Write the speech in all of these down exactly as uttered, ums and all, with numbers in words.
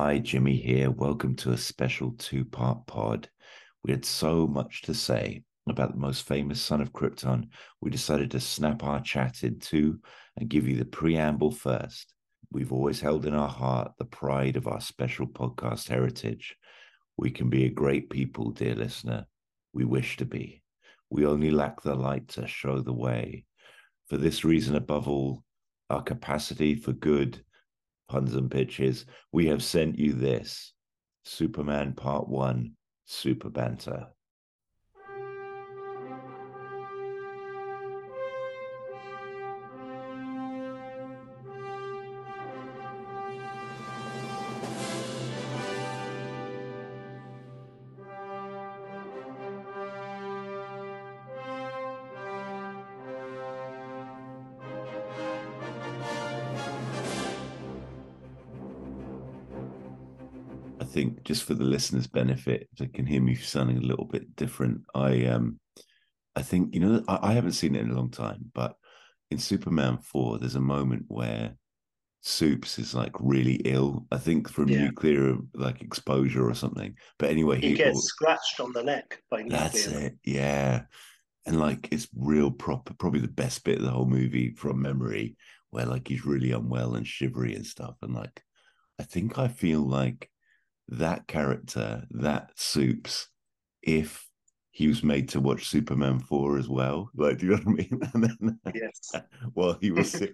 Hi, Jimmy here. Welcome to a special two-part pod. We had so much to say about the most famous son of Krypton, we decided to snap our chat in two and give you the preamble first. We've always held in our heart the pride of our special podcast heritage. We can be a great people, dear listener. We wish to be. We only lack the light to show the way. For this reason, above all, our capacity for good, puns and pitches, we have sent you this. Superman Part one, Super Banter. Think just for the listeners' benefit, if they can hear me sounding a little bit different, I um, I think, you know, I, I haven't seen it in a long time, but in Superman four, there's a moment where Supes is like really ill, I think from yeah. nuclear like exposure or something. But anyway, he, he gets all, scratched on the neck by nuclear. That's it, yeah. And like it's real proper, probably the best bit of the whole movie from memory, where like he's really unwell and shivery and stuff. And like, I think I feel like that character, that Supes, if he was made to watch Superman four as well, like, do you know what I mean? And then, yes. Well, he was sick.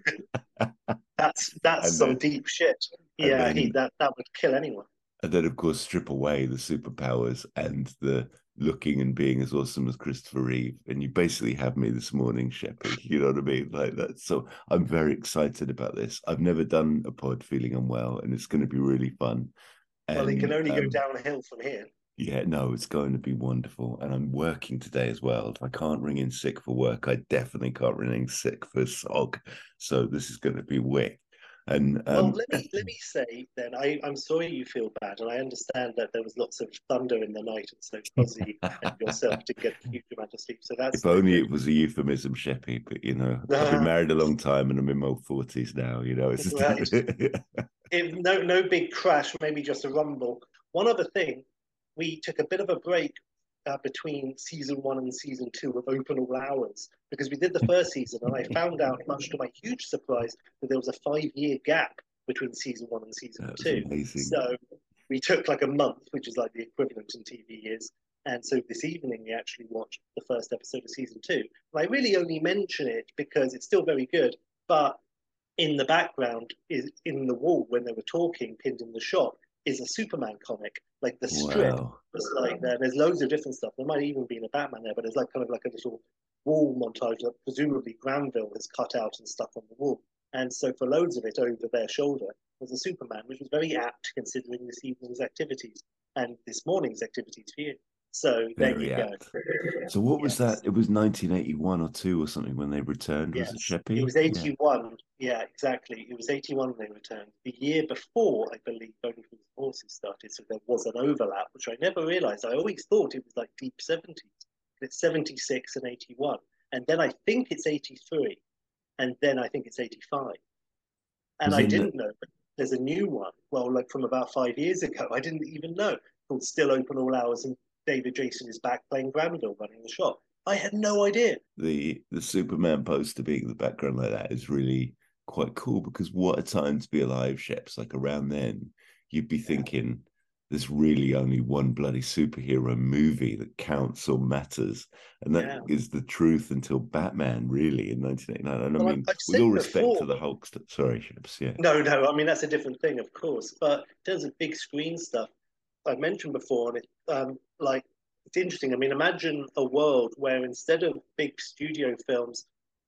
that's that's and some then, deep shit. Yeah, then, he, that that would kill anyone. And then, of course, strip away the superpowers and the looking and being as awesome as Christopher Reeve, and you basically have me this morning, Shepherd. You know what I mean? Like that. So I'm very excited about this. I've never done a pod feeling unwell, and it's going to be really fun. And, well, it can only um, go downhill from here. Yeah, no, it's going to be wonderful. And I'm working today as well. If I can't ring in sick for work, I definitely can't ring in sick for S O G. So this is going to be wicked. And um, well, let me let me say then, I, I'm sorry you feel bad, and I understand that there was lots of thunder in the night, and so Fuzzy and yourself didn't get a huge amount of sleep. So that's if only it was a euphemism, Sheppy. But you know, I've been married a long time, and I'm in my forties now. You know, it's well, just... if no no big crash, maybe just a rumble. One other thing, we took a bit of a break uh, between season one and season two of open all hours, because we did the first season, and I found out, much to my huge surprise, that there was a five-year gap between season one and season That's two. Amazing. So we took like a month, which is like the equivalent in T V years. And so this evening, we actually watched the first episode of season two. And I really only mention it because it's still very good, but in the background, is in the wall when they were talking, pinned in the shop, is a Superman comic, like the strip. Wow. Was like there. There's loads of different stuff. There might even be a Batman there, but there's like kind of like a little wall montage that presumably Granville has cut out and stuck on the wall. And so for loads of it over their shoulder was a Superman, which was very apt considering this evening's activities and this morning's activities for you. So there you go. So what was that? It was nineteen eighty-one or two or something when they returned, was it, Sheppy? It was eighty-one. Yeah, exactly. It was eighty-one when they returned. The year before, I believe, Only for the Horses started, so there was an overlap, which I never realised. I always thought it was like deep seventies. It's seventy-six and eighty-one. And then I think it's eighty-three. And then I think it's eighty-five. And I didn't know, but there's a new one. Well, like from about five years ago, I didn't even know. Called Still Open All Hours, and David Jason is back playing Granville, running the shop. I had no idea. The the Superman poster being in the background like that is really quite cool, because what a time to be alive, Sheps. Like around then, you'd be yeah. thinking there's really only one bloody superhero movie that counts or matters. And that yeah. is the truth until Batman, really, in nineteen eighty-nine. And well, I mean, I've with all respect before. to the Hulk stuff. Sorry, Sheps, yeah. No, no, I mean, that's a different thing, of course. But in terms of big screen stuff, I mentioned before, and it, um, like it's interesting. I mean, imagine a world where instead of big studio films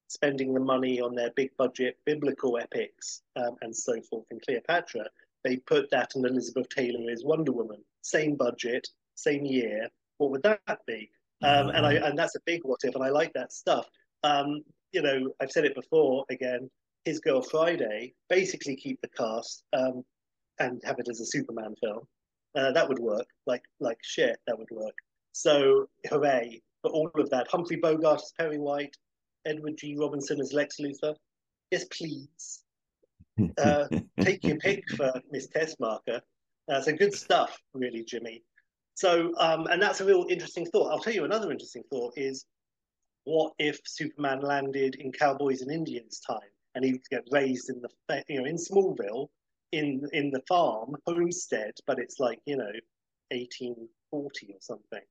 spending the money on their big budget biblical epics um, and so forth, and Cleopatra, they put that in Elizabeth Taylor's Wonder Woman. Same budget, same year. What would that be? Um, and I and that's a big what if, and I like that stuff. Um, you know, I've said it before. Again, His Girl Friday, basically keep the cast um, and have it as a Superman film. Uh, that would work, like like shit, that would work. So, hooray for all of that. Humphrey Bogart as Perry White, Edward G. Robinson as Lex Luthor. Yes, please. Uh, take your pick for Miss Tessmacher. Uh, so good stuff, really, Jimmy. So, um, and that's a real interesting thought. I'll tell you another interesting thought is, what if Superman landed in Cowboys and Indians time, and he would get raised in the, you know, in Smallville, in in the farm homestead, but it's like, you know, eighteen forty or something,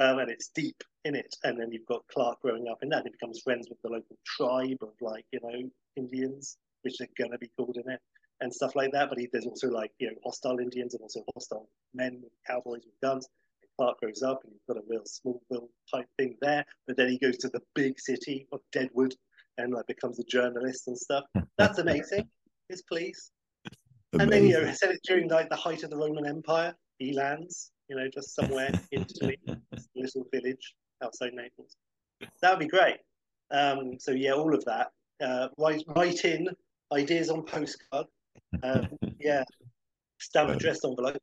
um, and it's deep in it, and then you've got Clark growing up in that, and he becomes friends with the local tribe of, like, you know, Indians, which are going to be called in it, and stuff like that. But he, there's also, like, you know, hostile Indians and also hostile men with cowboys with guns. And Clark grows up and he's got a real Smallville type thing there. But then he goes to the big city of Deadwood and, like, becomes a journalist and stuff. That's amazing. His police. Amazing. And then, you know, said it during, like, the height of the Roman Empire, he lands, you know, just somewhere in Italy, a little village outside Naples. That would be great. Um, so, yeah, all of that. Uh, write, write in ideas on postcard. um yeah stamp addressed envelope.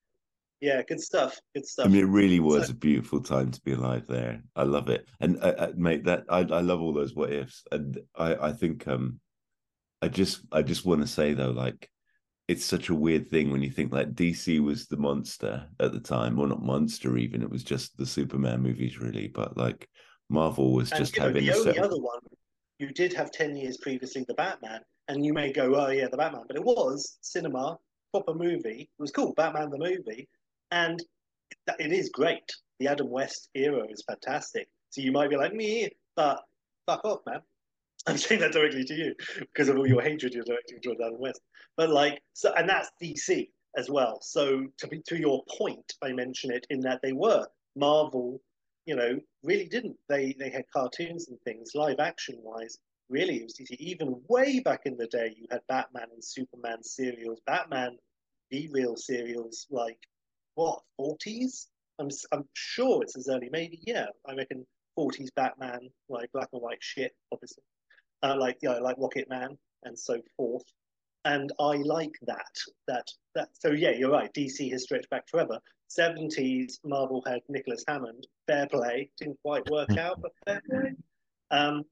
Yeah, good stuff, good stuff. I mean, it really was so, a beautiful time to be alive there. I love it. And I, I, mate that I, I love all those what ifs. And I I think um I just I just want to say, though, like, it's such a weird thing when you think, like, D C was the monster at the time. Well, not monster even, it was just the Superman movies, really. But, like, Marvel was and, just you know, having the only certain... other one you did have ten years previously, the Batman. And you may go, oh, yeah, the Batman. But it was cinema, proper movie. It was called Batman the Movie. And it is great. The Adam West era is fantastic. So you might be like, me, but fuck off, man. I'm saying that directly to you because of all your hatred you're directing towards Adam West. But, like, so, and that's D C as well. So to be, to your point, I mention it in that they were. Marvel, you know, really didn't. They, they had cartoons and things, live action-wise. Really, it was D C. Even way back in the day, you had Batman and Superman serials. Batman, the real serials, like, what, forties? I'm I'm sure it's as early, maybe, yeah. I reckon forties Batman, like, black and white shit, obviously. Uh, like, you know, like Rocket Man and so forth. And I like that. That that. So, yeah, you're right. D C has stretched back forever. seventies, Marvel had Nicholas Hammond. Fair play. Didn't quite work out, but fair play. Um,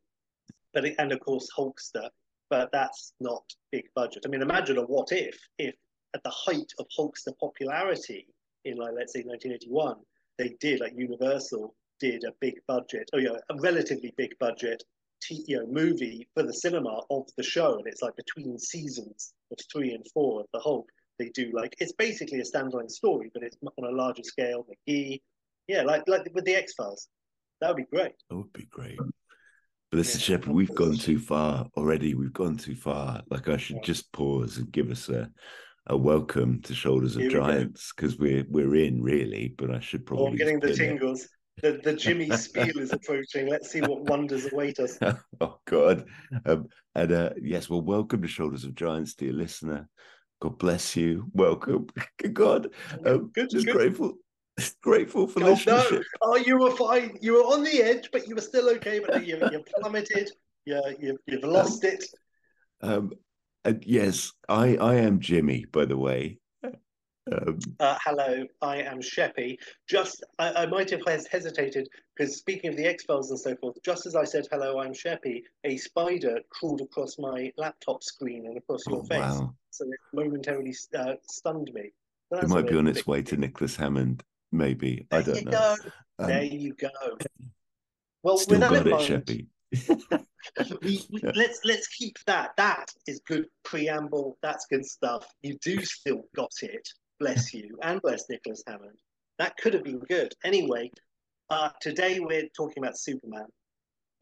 But it, and of course Hulkster, but that's not big budget. I mean, imagine a what if, if at the height of Hulkster popularity in, like, let's say nineteen eighty-one, they did, like, Universal did a big budget, oh yeah, a relatively big budget, t- you know, movie for the cinema of the show, and it's, like, between seasons of three and four of the Hulk. They do, like, it's basically a standalone story, but it's on a larger scale. McGee, yeah, like like with the X Files, that would be great. That would be great. But listen, yeah, Shepard, we've gone too far already. We've gone too far. Like, I should yeah. just pause and give us a, a welcome to Shoulders of Giants, because we we're, we're in, really. But I should probably... Oh, I'm getting the tingles. The, the Jimmy spiel is approaching. Let's see what wonders await us. Oh, God. Um, and uh, yes, well, welcome to Shoulders of Giants, dear listener. God bless you. Welcome. Good God. Um, good, just good. grateful. Grateful for this. Oh, no. Oh, you were fine. You were on the edge, but you were still okay. But no, you, you plummeted. Yeah, you, you've lost um, it. Um, and yes, I, I am Jimmy, by the way. Um, uh, hello, I am Sheppy. Just, I, I might have hesitated because, speaking of the X-Files and so forth, just as I said, hello, I'm Sheppy, a spider crawled across my laptop screen and across your oh, face. Wow. So it momentarily uh, stunned me. But it might be on its way to Nicholas Hammond. Maybe there I don't you know. Go. Um, there you go. Well, still got it, Sheppy. we, we, yeah. Let's let's keep that. That is good preamble. That's good stuff. You do still got it. Bless you, and bless Nicholas Hammond. That could have been good. Anyway, uh, today we're talking about Superman,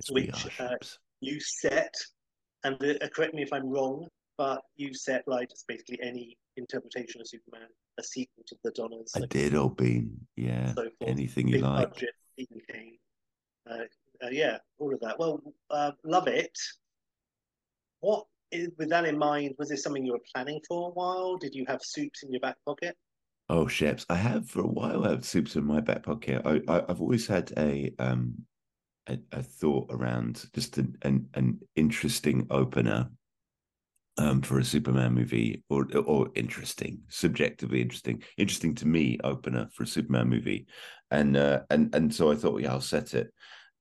which uh, you set, and the, uh, correct me if I'm wrong, but you set, like, it's basically any interpretation of Superman, a sequel to the Donners. I did, old Bean. Yeah, so anything you like. Budget, Dean Cain. Uh, uh, yeah, all of that. Well, uh, love it. What, is, with that in mind, was this something you were planning for a while? Did you have soups in your back pocket? Oh, Sheps, I have for a while. I have soups in my back pocket. I, I, I've always had a um a, a thought around just an, an, an interesting opener. Um, for a Superman movie, or or interesting, subjectively interesting, interesting to me opener for a Superman movie, and uh, and and so I thought, yeah, I'll set it,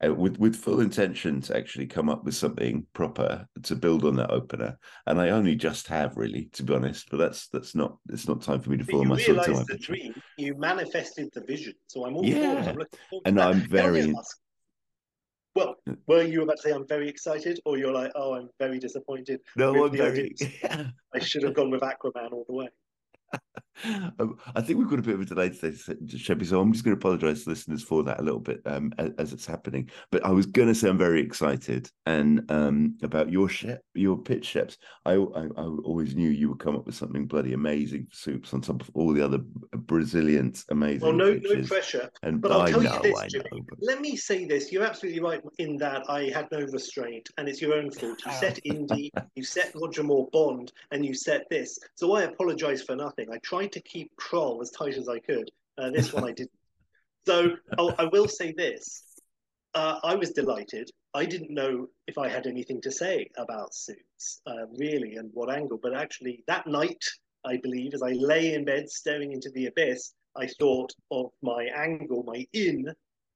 uh, with with full intention to actually come up with something proper to build on that opener. And I only just have, really, to be honest. But that's that's not it's not time for me to fall myself. You realised the dream, you manifested the vision. So I'm all yeah. forward. I'm and that. I'm very. Well, were you about to say I'm very excited, or you're like, oh, I'm very disappointed? No, I'm very. Yeah. I should have gone with Aquaman all the way. um, I think we've got a bit of a delay today, Sheppy, so I'm just going to apologise to listeners for that a little bit um, as, as it's happening. But I was going to say I'm very excited, and um, about your shep, your pitch, Sheps. I, I I always knew you would come up with something bloody amazing for Supes on top of all the other brilliant, amazing. Well, no, no pressure. And but I'll I tell know, you this, Jimmy. Know, but... Let me say this: you're absolutely right in that I had no restraint, and it's your own fault. You set Indy, you set Roger Moore Bond, and you set this. So I apologise for nothing. I tried to keep Kroll as tight as I could. Uh, this one I didn't. So oh, I will say this. Uh, I was delighted. I didn't know if I had anything to say about Suits, uh, really, and what angle. But actually, that night, I believe, as I lay in bed staring into the abyss, I thought of my angle, my in,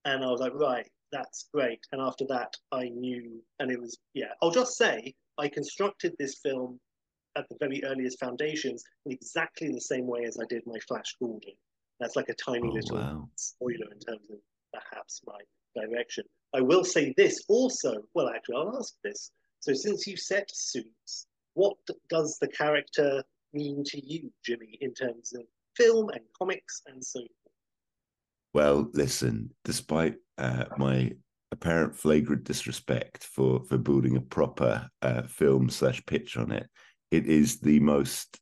and I was like, right, that's great. And after that, I knew. And it was, yeah, I'll just say I constructed this film at the very earliest foundations in exactly the same way as I did my Flash Gordon. That's like a tiny oh, little wow. spoiler in terms of perhaps my direction. I will say this also, well, actually, I'll ask this. So since you set Suits, what does the character mean to you, Jimmy, in terms of film and comics and so forth? Well, listen, despite uh, my apparent flagrant disrespect for, for building a proper uh, film slash pitch on it, it is the most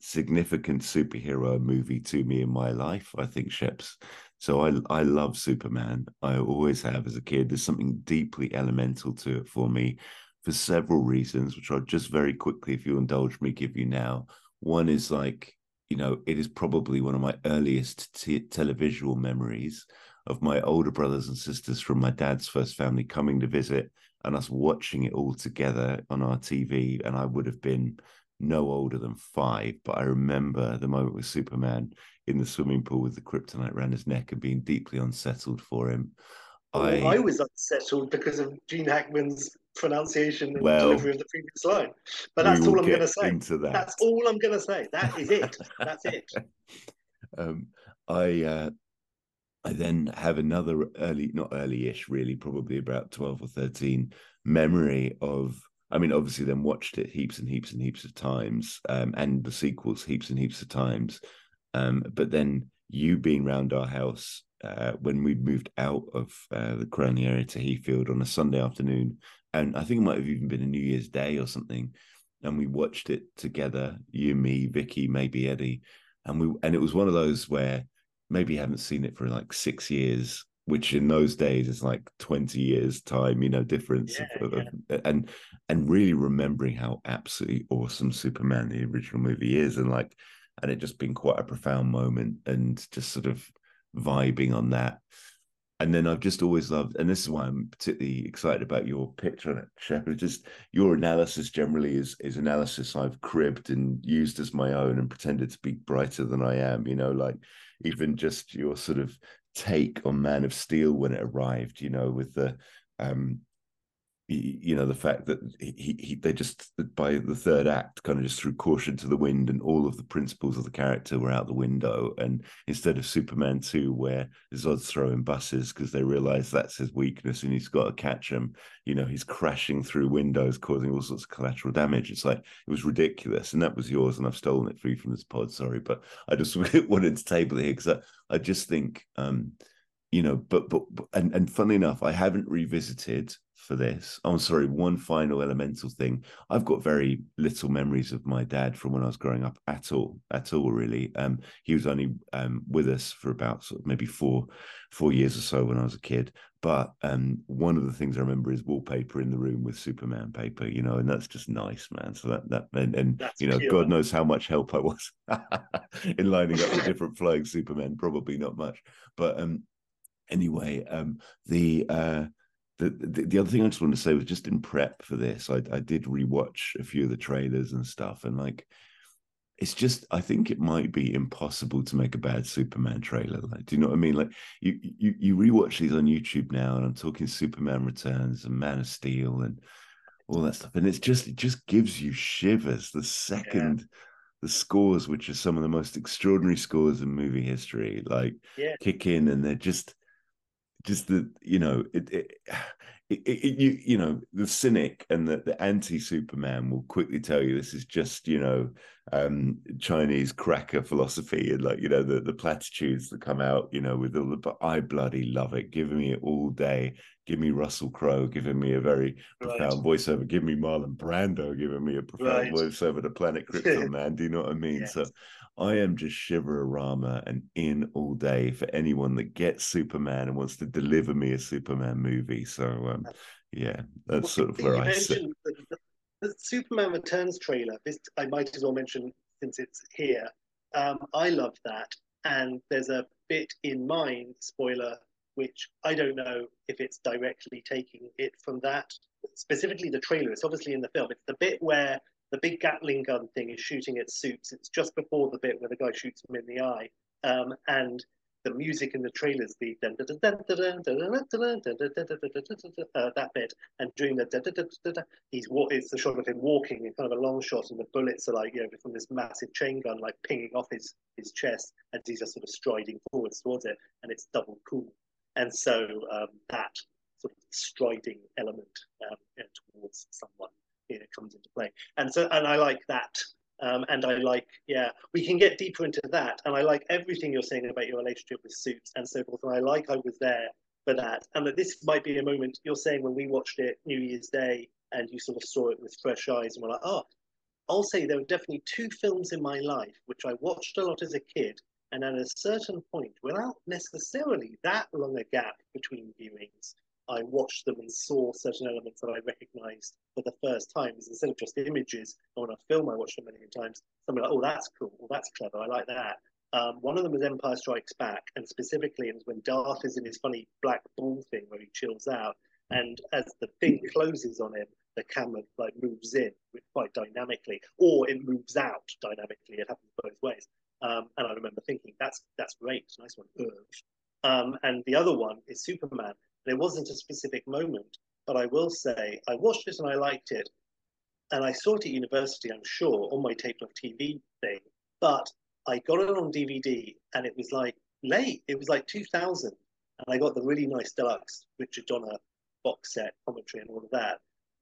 significant superhero movie to me in my life, I think, Sheps. So I I love Superman. I always have as a kid. There's something deeply elemental to it for me for several reasons, which I'll just very quickly, if you indulge me, give you now. One is, like, you know, it is probably one of my earliest te- televisual memories of my older brothers and sisters from my dad's first family coming to visit and us watching it all together on our T V. And I would have been no older than five, but I remember the moment with Superman in the swimming pool with the kryptonite around his neck and being deeply unsettled for him. Oh, I, I was unsettled because of Gene Hackman's pronunciation and well, delivery of the previous line. But that's all I'm going to say. That. That's all I'm going to say. That is it. That's it. Um, I... Uh, I then have another early, not early-ish, really, probably about twelve or thirteen, memory of, I mean, obviously then watched it heaps and heaps and heaps of times, um, and the sequels heaps and heaps of times. Um, but then you being round our house uh, when we moved out of uh, the Crowley area to Heathfield on a Sunday afternoon, and I think it might have even been a New Year's Day or something, and we watched it together, you, me, Vicky, maybe Eddie, and we and it was one of those where maybe haven't seen it for like six years, which in those days is like twenty years time, you know, difference. Yeah, of, yeah. Of, and and really remembering how absolutely awesome Superman, the original movie, is. And like, and it just been quite a profound moment and just sort of vibing on that. And then I've just always loved, and this is why I'm particularly excited about your pitch on it, Shepard, just your analysis generally is is analysis I've cribbed and used as my own and pretended to be brighter than I am, you know, like even just your sort of take on Man of Steel when it arrived, you know, with the, um, you know, the fact that he, he they just, by the third act, kind of just threw caution to the wind and all of the principles of the character were out the window. And instead of Superman two, where Zod's throwing buses because they realize that's his weakness and he's got to catch him, you know, he's crashing through windows, causing all sorts of collateral damage. It's like, it was ridiculous. And that was yours, and I've stolen it free from this pod, sorry. But I just wanted to table it here because I, I just think, um, you know, but, but, but and, and funnily enough, I haven't revisited for this. I'm sorry, one final elemental thing. I've got very little memories of my dad from when I was growing up at all, at all, really. Um, he was only um, with us for about sort of maybe four, four years or so when I was a kid. But um, one of the things I remember is wallpaper in the room with Superman paper, you know, and that's just nice, man. So that, that and, and you know, pure. God knows how much help I was in lining up the different flying Superman, probably not much. But um, anyway, um, the... Uh, The, the the other thing I just wanted to say was, just in prep for this, I, I did rewatch a few of the trailers and stuff, and like it's just, I think it might be impossible to make a bad Superman trailer. Like, do you know what I mean? Like, you you you rewatch these on YouTube now, and I'm talking Superman Returns and Man of Steel and all that stuff, and it's just it just gives you shivers the second yeah. the scores, which are some of the most extraordinary scores in movie history, like yeah. kick in, and they're just just the you know it. it It, it, you you know, the cynic and the, the anti-Superman will quickly tell you this is just, you know, um, Chinese cracker philosophy and, like, you know, the, the platitudes that come out, you know, with all the, but I bloody love it. Give me it all day. Give me Russell Crowe giving me a very right. profound voiceover. Give me Marlon Brando giving me a profound right. voiceover to Planet Krypton, man. Do you know what I mean? Yes. So I am just shiverorama and in all day for anyone that gets Superman and wants to deliver me a Superman movie. So, um, yeah, that's well, sort of where I sit. The, the, the Superman Returns trailer, this I might as well mention since it's here. Um, I love that. And there's a bit in mine, spoiler, which I don't know if it's directly taking it from that. Specifically the trailer, it's obviously in the film. It's the bit where the big Gatling gun thing is shooting at suits. It's just before the bit where the guy shoots him in the eye. Um, and the music in the trailers, the uh, that bit, and during the he's what is the shot of him walking in kind of a long shot, and the bullets are, like, you know, from this massive chain gun, like, pinging off his his chest, and he's just sort of striding forwards towards it, and it's double cool. And so um, that sort of striding element um, you know, towards someone, you know, comes into play. And so, and I like that. Um, and I like, yeah, we can get deeper into that. And I like everything you're saying about your relationship with suits and so forth. And I like I was there for that. And that this might be a moment you're saying when we watched it New Year's Day and you sort of saw it with fresh eyes and were like, oh, I'll say there were definitely two films in my life which I watched a lot as a kid. And at a certain point, without necessarily that long a gap between viewings, I watched them and saw certain elements that I recognised for the first time. Instead of just images on a film, I watched them many times. Something like, oh, that's cool, well, that's clever, I like that. Um, one of them was Empire Strikes Back, and specifically it was when Darth is in his funny black ball thing where he chills out, and as the thing closes on him, the camera, like, moves in quite dynamically, or it moves out dynamically. It happens both ways. Um, and I remember thinking, that's that's great, nice one. Um, and the other one is Superman. There wasn't a specific moment, but I will say I watched it and I liked it, and I saw it at university, I'm sure, on my tape of T V thing, but I got it on D V D, and it was, like, late. It was like two thousand, and I got the really nice deluxe Richard Donner box set commentary and all of that,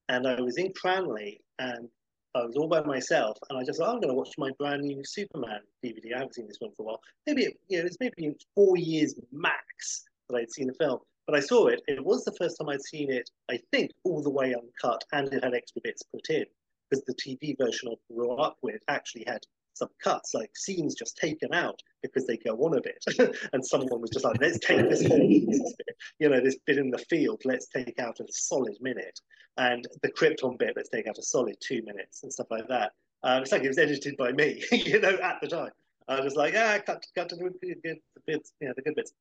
and I was in Cranley, and I was all by myself, and I just thought, I'm going to watch my brand new Superman D V D. I haven't seen this one for a while. Maybe, it, you know, it's maybe four years max that I'd seen the film. But I saw it. It was the first time I'd seen it, I think, all the way uncut, and it had extra bits put in, because the T V version I grew up with actually had some cuts, like scenes just taken out because they go on a bit. And someone was just like, let's take this whole bit, you know, this bit in the field, let's take out a solid minute. And the Krypton bit, let's take out a solid two minutes and stuff like that. Um, it's like it was edited by me, you know, at the time. I was like, ah, cut, cut to the good bits, you know, the good bits.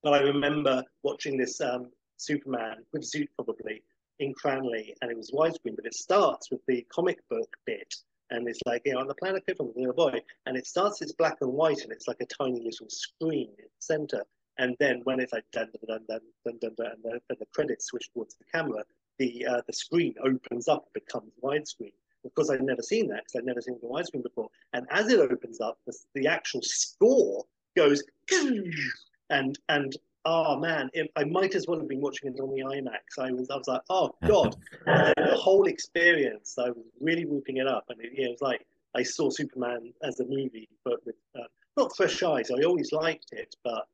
But I remember watching this um, Superman with Zoot probably in Cranley, and it was widescreen, but it starts with the comic book bit, and it's like, you know, on the planet Krypton, the little boy, and it starts, it's black and white, and it's like a tiny little screen in the center, and then when it's like dun dun dun dun dun dun, and the, and the credits switch towards the camera, the uh, the screen opens up and becomes widescreen. Of course, I'd never seen that because I'd never seen the widescreen before, and as it opens up, the, the actual score goes. And, and oh, man, it, I might as well have been watching it on the IMAX. I was I was like, oh, God. And the whole experience, I was really whooping it up. And it, it was like I saw Superman as a movie, but with uh, not fresh eyes. I always liked it, but,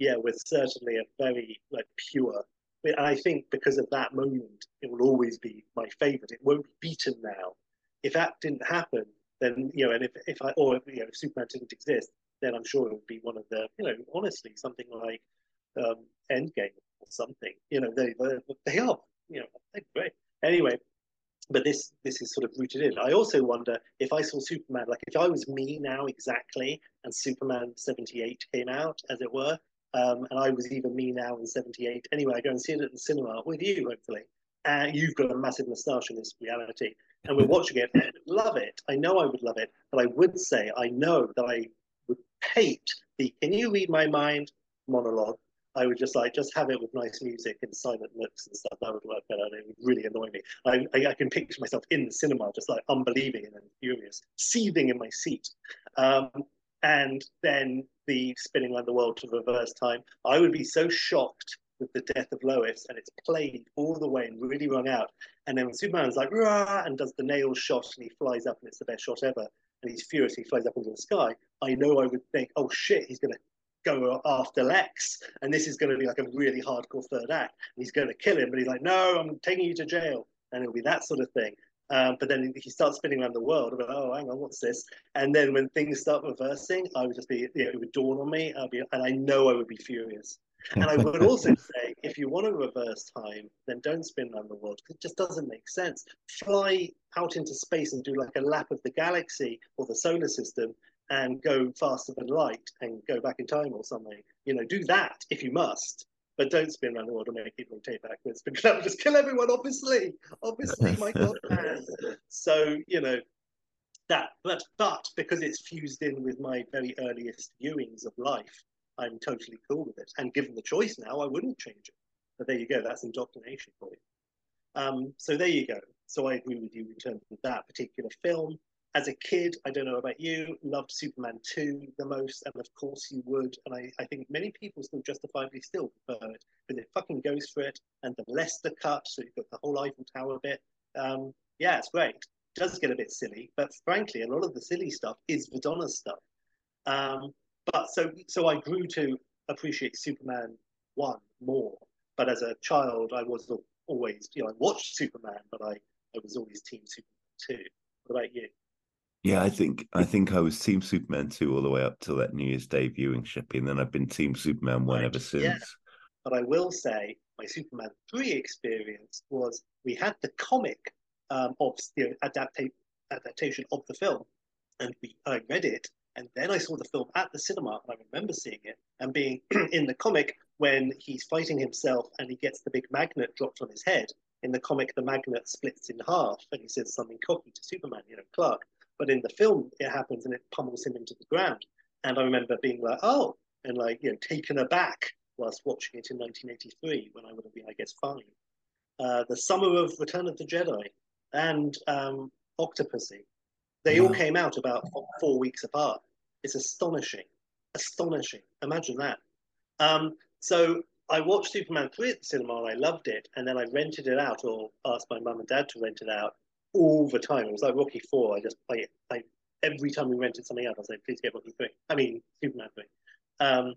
yeah, with certainly a very, like, pure. And I think because of that moment, it will always be my favourite. It won't be beaten now. If that didn't happen, then, you know, and if, if I, or, you know, if Superman didn't exist, then I'm sure it would be one of the, you know, honestly, something like um, Endgame or something. You know, they they are, you know, they're great. Anyway, but this this is sort of rooted in. I also wonder if I saw Superman, like if I was me now exactly, and Superman seventy-eight came out, as it were, um, and I was even me now in seventy-eight. Anyway, I go and see it at the cinema with you, hopefully. uh, you've got a massive moustache in this reality, and we're watching it, and I would love it. I know I would love it, but I would say I know that I would hate the "Can you read my mind?" monologue. I would just like, just have it with nice music and silent looks and stuff. That would work better. And it would really annoy me. I, I, I can picture myself in the cinema, just like unbelieving and furious, seething in my seat. Um, and then the spinning around the world to reverse time. I would be so shocked with the death of Lois, and it's played all the way and really rung out. And then when Superman's like, rah, and does the nail shot, and he flies up, and it's the best shot ever. And he's furious, he flies up into the sky. I know I would think, oh shit, he's going to go after Lex, and this is going to be like a really hardcore third act, and he's going to kill him, but he's like, no, I'm taking you to jail, and it'll be that sort of thing. Um, but then he starts spinning around the world, but oh, hang on, what's this? And then when things start reversing, I would just be, you know, it would dawn on me, I'd be, and I know I would be furious. And I would also say, if you want to reverse time, then don't spin around the world, because it just doesn't make sense. Fly out into space and do like a lap of the galaxy or the solar system, and go faster than light and go back in time or something. You know, do that if you must, but don't spin around the world and make people rotate backwards, because that would just kill everyone, obviously. Obviously, my God. So, you know, that, but, but because it's fused in with my very earliest viewings of life, I'm totally cool with it. And given the choice now, I wouldn't change it. But there you go, that's indoctrination for you. Um, so there you go. So I agree with you in terms of that particular film. As a kid, I don't know about you, loved Superman two the most, and of course you would, and I, I think many people still justifiably still prefer it, but it fucking goes for it, and the Leicester cut, so you've got the whole Eiffel Tower bit. Um, yeah, it's great. It does get a bit silly, but frankly, a lot of the silly stuff is the Donner stuff. Um, but so, so I grew to appreciate Superman one more, but as a child, I was always, you know, I watched Superman, but I, I was always Team Superman two. What about you? Yeah, I think I think I was Team Superman two all the way up till that New Year's Day viewing, Shippy, and then I've been Team Superman one ever since. Yeah. But I will say my Superman three experience was we had the comic um, of the you know, adapta adaptation of the film, and we I read it, and then I saw the film at the cinema, and I remember seeing it and being in the comic when he's fighting himself and he gets the big magnet dropped on his head. In the comic, the magnet splits in half, and he says something cocky to Superman, you know, Clark. But in the film, it happens and it pummels him into the ground. And I remember being like, oh, and like, you know, taken aback whilst watching it in nineteen eighty-three when I would have been, I guess, five. Uh, the summer of Return of the Jedi and um, Octopussy, they wow. all came out about four weeks apart. It's astonishing, astonishing. Imagine that. Um, so I watched Superman three at the cinema and I loved it. And then I rented it out or asked my mum and dad to rent it out. All the time. It was like Rocky four. I just, I, I, every time we rented something out, I was like, please get Rocky three. I mean, Superman three. Um,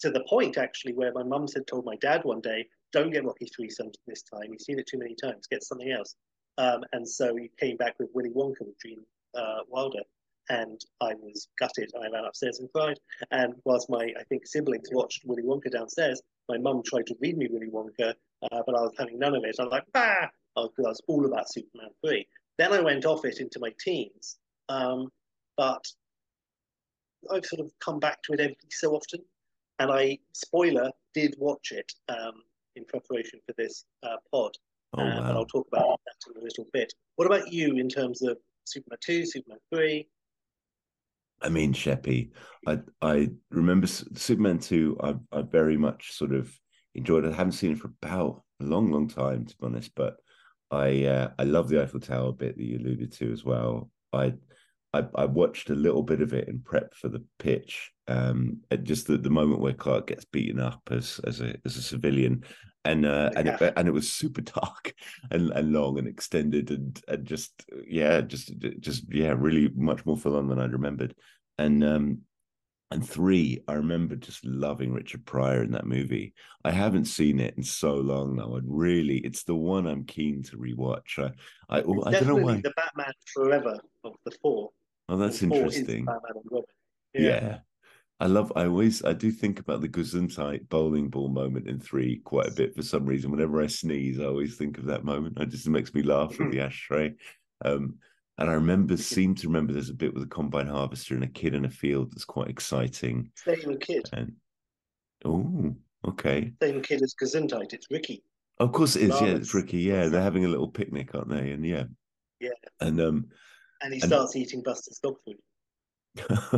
to the point, actually, where my mum had told my dad one day, don't get Rocky three this time. You've seen it too many times. Get something else. Um, and so he came back with Willy Wonka with Gene uh, Wilder. And I was gutted. I ran upstairs and cried. And whilst my, I think, siblings watched Willy Wonka downstairs, my mum tried to read me Willy Wonka, uh, but I was having none of it. I was like, bah! I was, I was all about Superman three. Then I went off it into my teens, um, but I've sort of come back to it every so often. And I, spoiler, did watch it um, in preparation for this uh, pod. Oh, um, wow. And I'll talk about that in a little bit. What about you in terms of Superman two, Superman three? I mean, Sheppy, I, I remember Superman two, I, I very much sort of enjoyed it. I haven't seen it for about a long, long time, to be honest, but I uh, I love the Eiffel Tower bit that you alluded to as well. I I, I watched a little bit of it in prep for the pitch. Um, at just the, the moment where Clark gets beaten up as as a as a civilian, and uh, and it, and it was super dark and, and long and extended and and just yeah just just yeah really much more full on than I remembered. And um and three, I remember just loving Richard Pryor in that movie. I haven't seen it in so long now. I'd really, it's the one I'm keen to rewatch. I, I, I don't know why. The Batman Forever of the four. Oh, that's and interesting. Yeah. yeah, I love. I always, I do think about the Gesundheit bowling ball moment in three quite a bit for some reason. Whenever I sneeze, I always think of that moment. It just makes me laugh with the ashtray. Um, And I remember, seem to remember, there's a bit with a combine harvester and a kid in a field that's quite exciting. Same kid. And, oh, okay. Same kid as Gesundheit. It's Ricky. Of course it is. Lawrence. Yeah, it's Ricky. Yeah, they're having a little picnic, aren't they? And yeah, yeah. And um, and he and... starts eating Buster's dog food.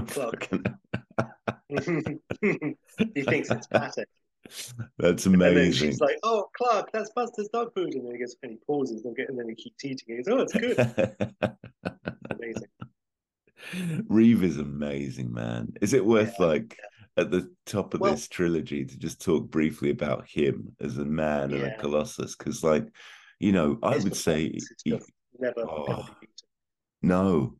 Clark. He thinks it's pathetic. That's amazing. And then she's like, "Oh, Clark, that's Buster's dog food," and then he goes and he pauses and then he keeps eating. He goes, "Oh, it's good." Amazing. Reeve is amazing, man. Is it worth yeah, like yeah. at the top of well, this trilogy to just talk briefly about him as a man yeah. and a colossus? Because, like, you know, I it's would say he, never. Oh, no,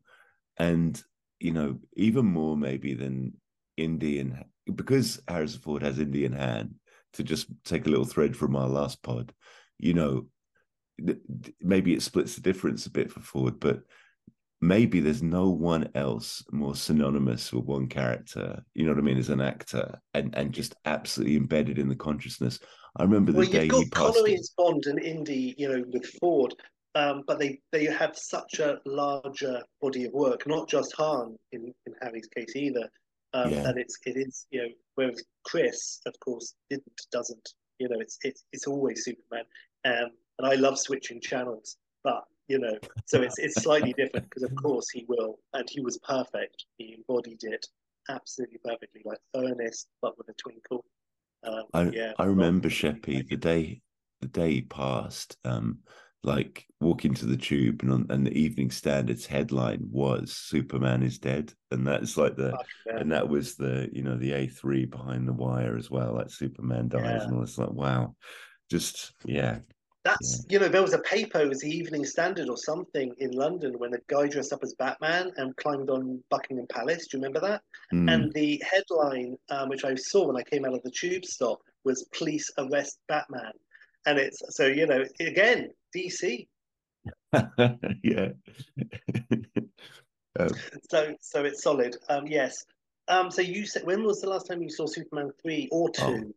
and you know, even more maybe than Indy and. Because Harrison Ford has Indy in hand, to just take a little thread from our last pod, you know, maybe it splits the difference a bit for Ford, but maybe there's no one else more synonymous with one character, you know what I mean, as an actor, and, and just absolutely embedded in the consciousness. I remember the well, day he passed. Connery as Bond and Indy, you know, with Ford, um, but they, they have such a larger body of work, not just Han in, in Harry's case either. Um, yeah. And it's it is you know, whereas Chris of course didn't doesn't you know it's it's it's always Superman, um, and I love switching channels, but you know so it's it's slightly different because of course he will, and he was perfect, he embodied it absolutely perfectly, like earnest but with a twinkle. Um, I yeah, I remember Sheppy the day the day he passed, um, like walking to the tube and on, and the Evening Standard's headline was "Superman is dead," and that's like the yeah. and that was the you know the A three behind the wire as well, like Superman dies yeah. and all this, like wow, just yeah. That's yeah. you know there was a paper, it was the Evening Standard or something in London, when a guy dressed up as Batman and climbed on Buckingham Palace. Do you remember that? Mm. And the headline, um, which I saw when I came out of the tube stop, was "Police Arrest Batman." And it's so you know again D C. yeah. um, so so it's solid. Um yes. Um so you said, when was the last time you saw Superman three or two? Oh,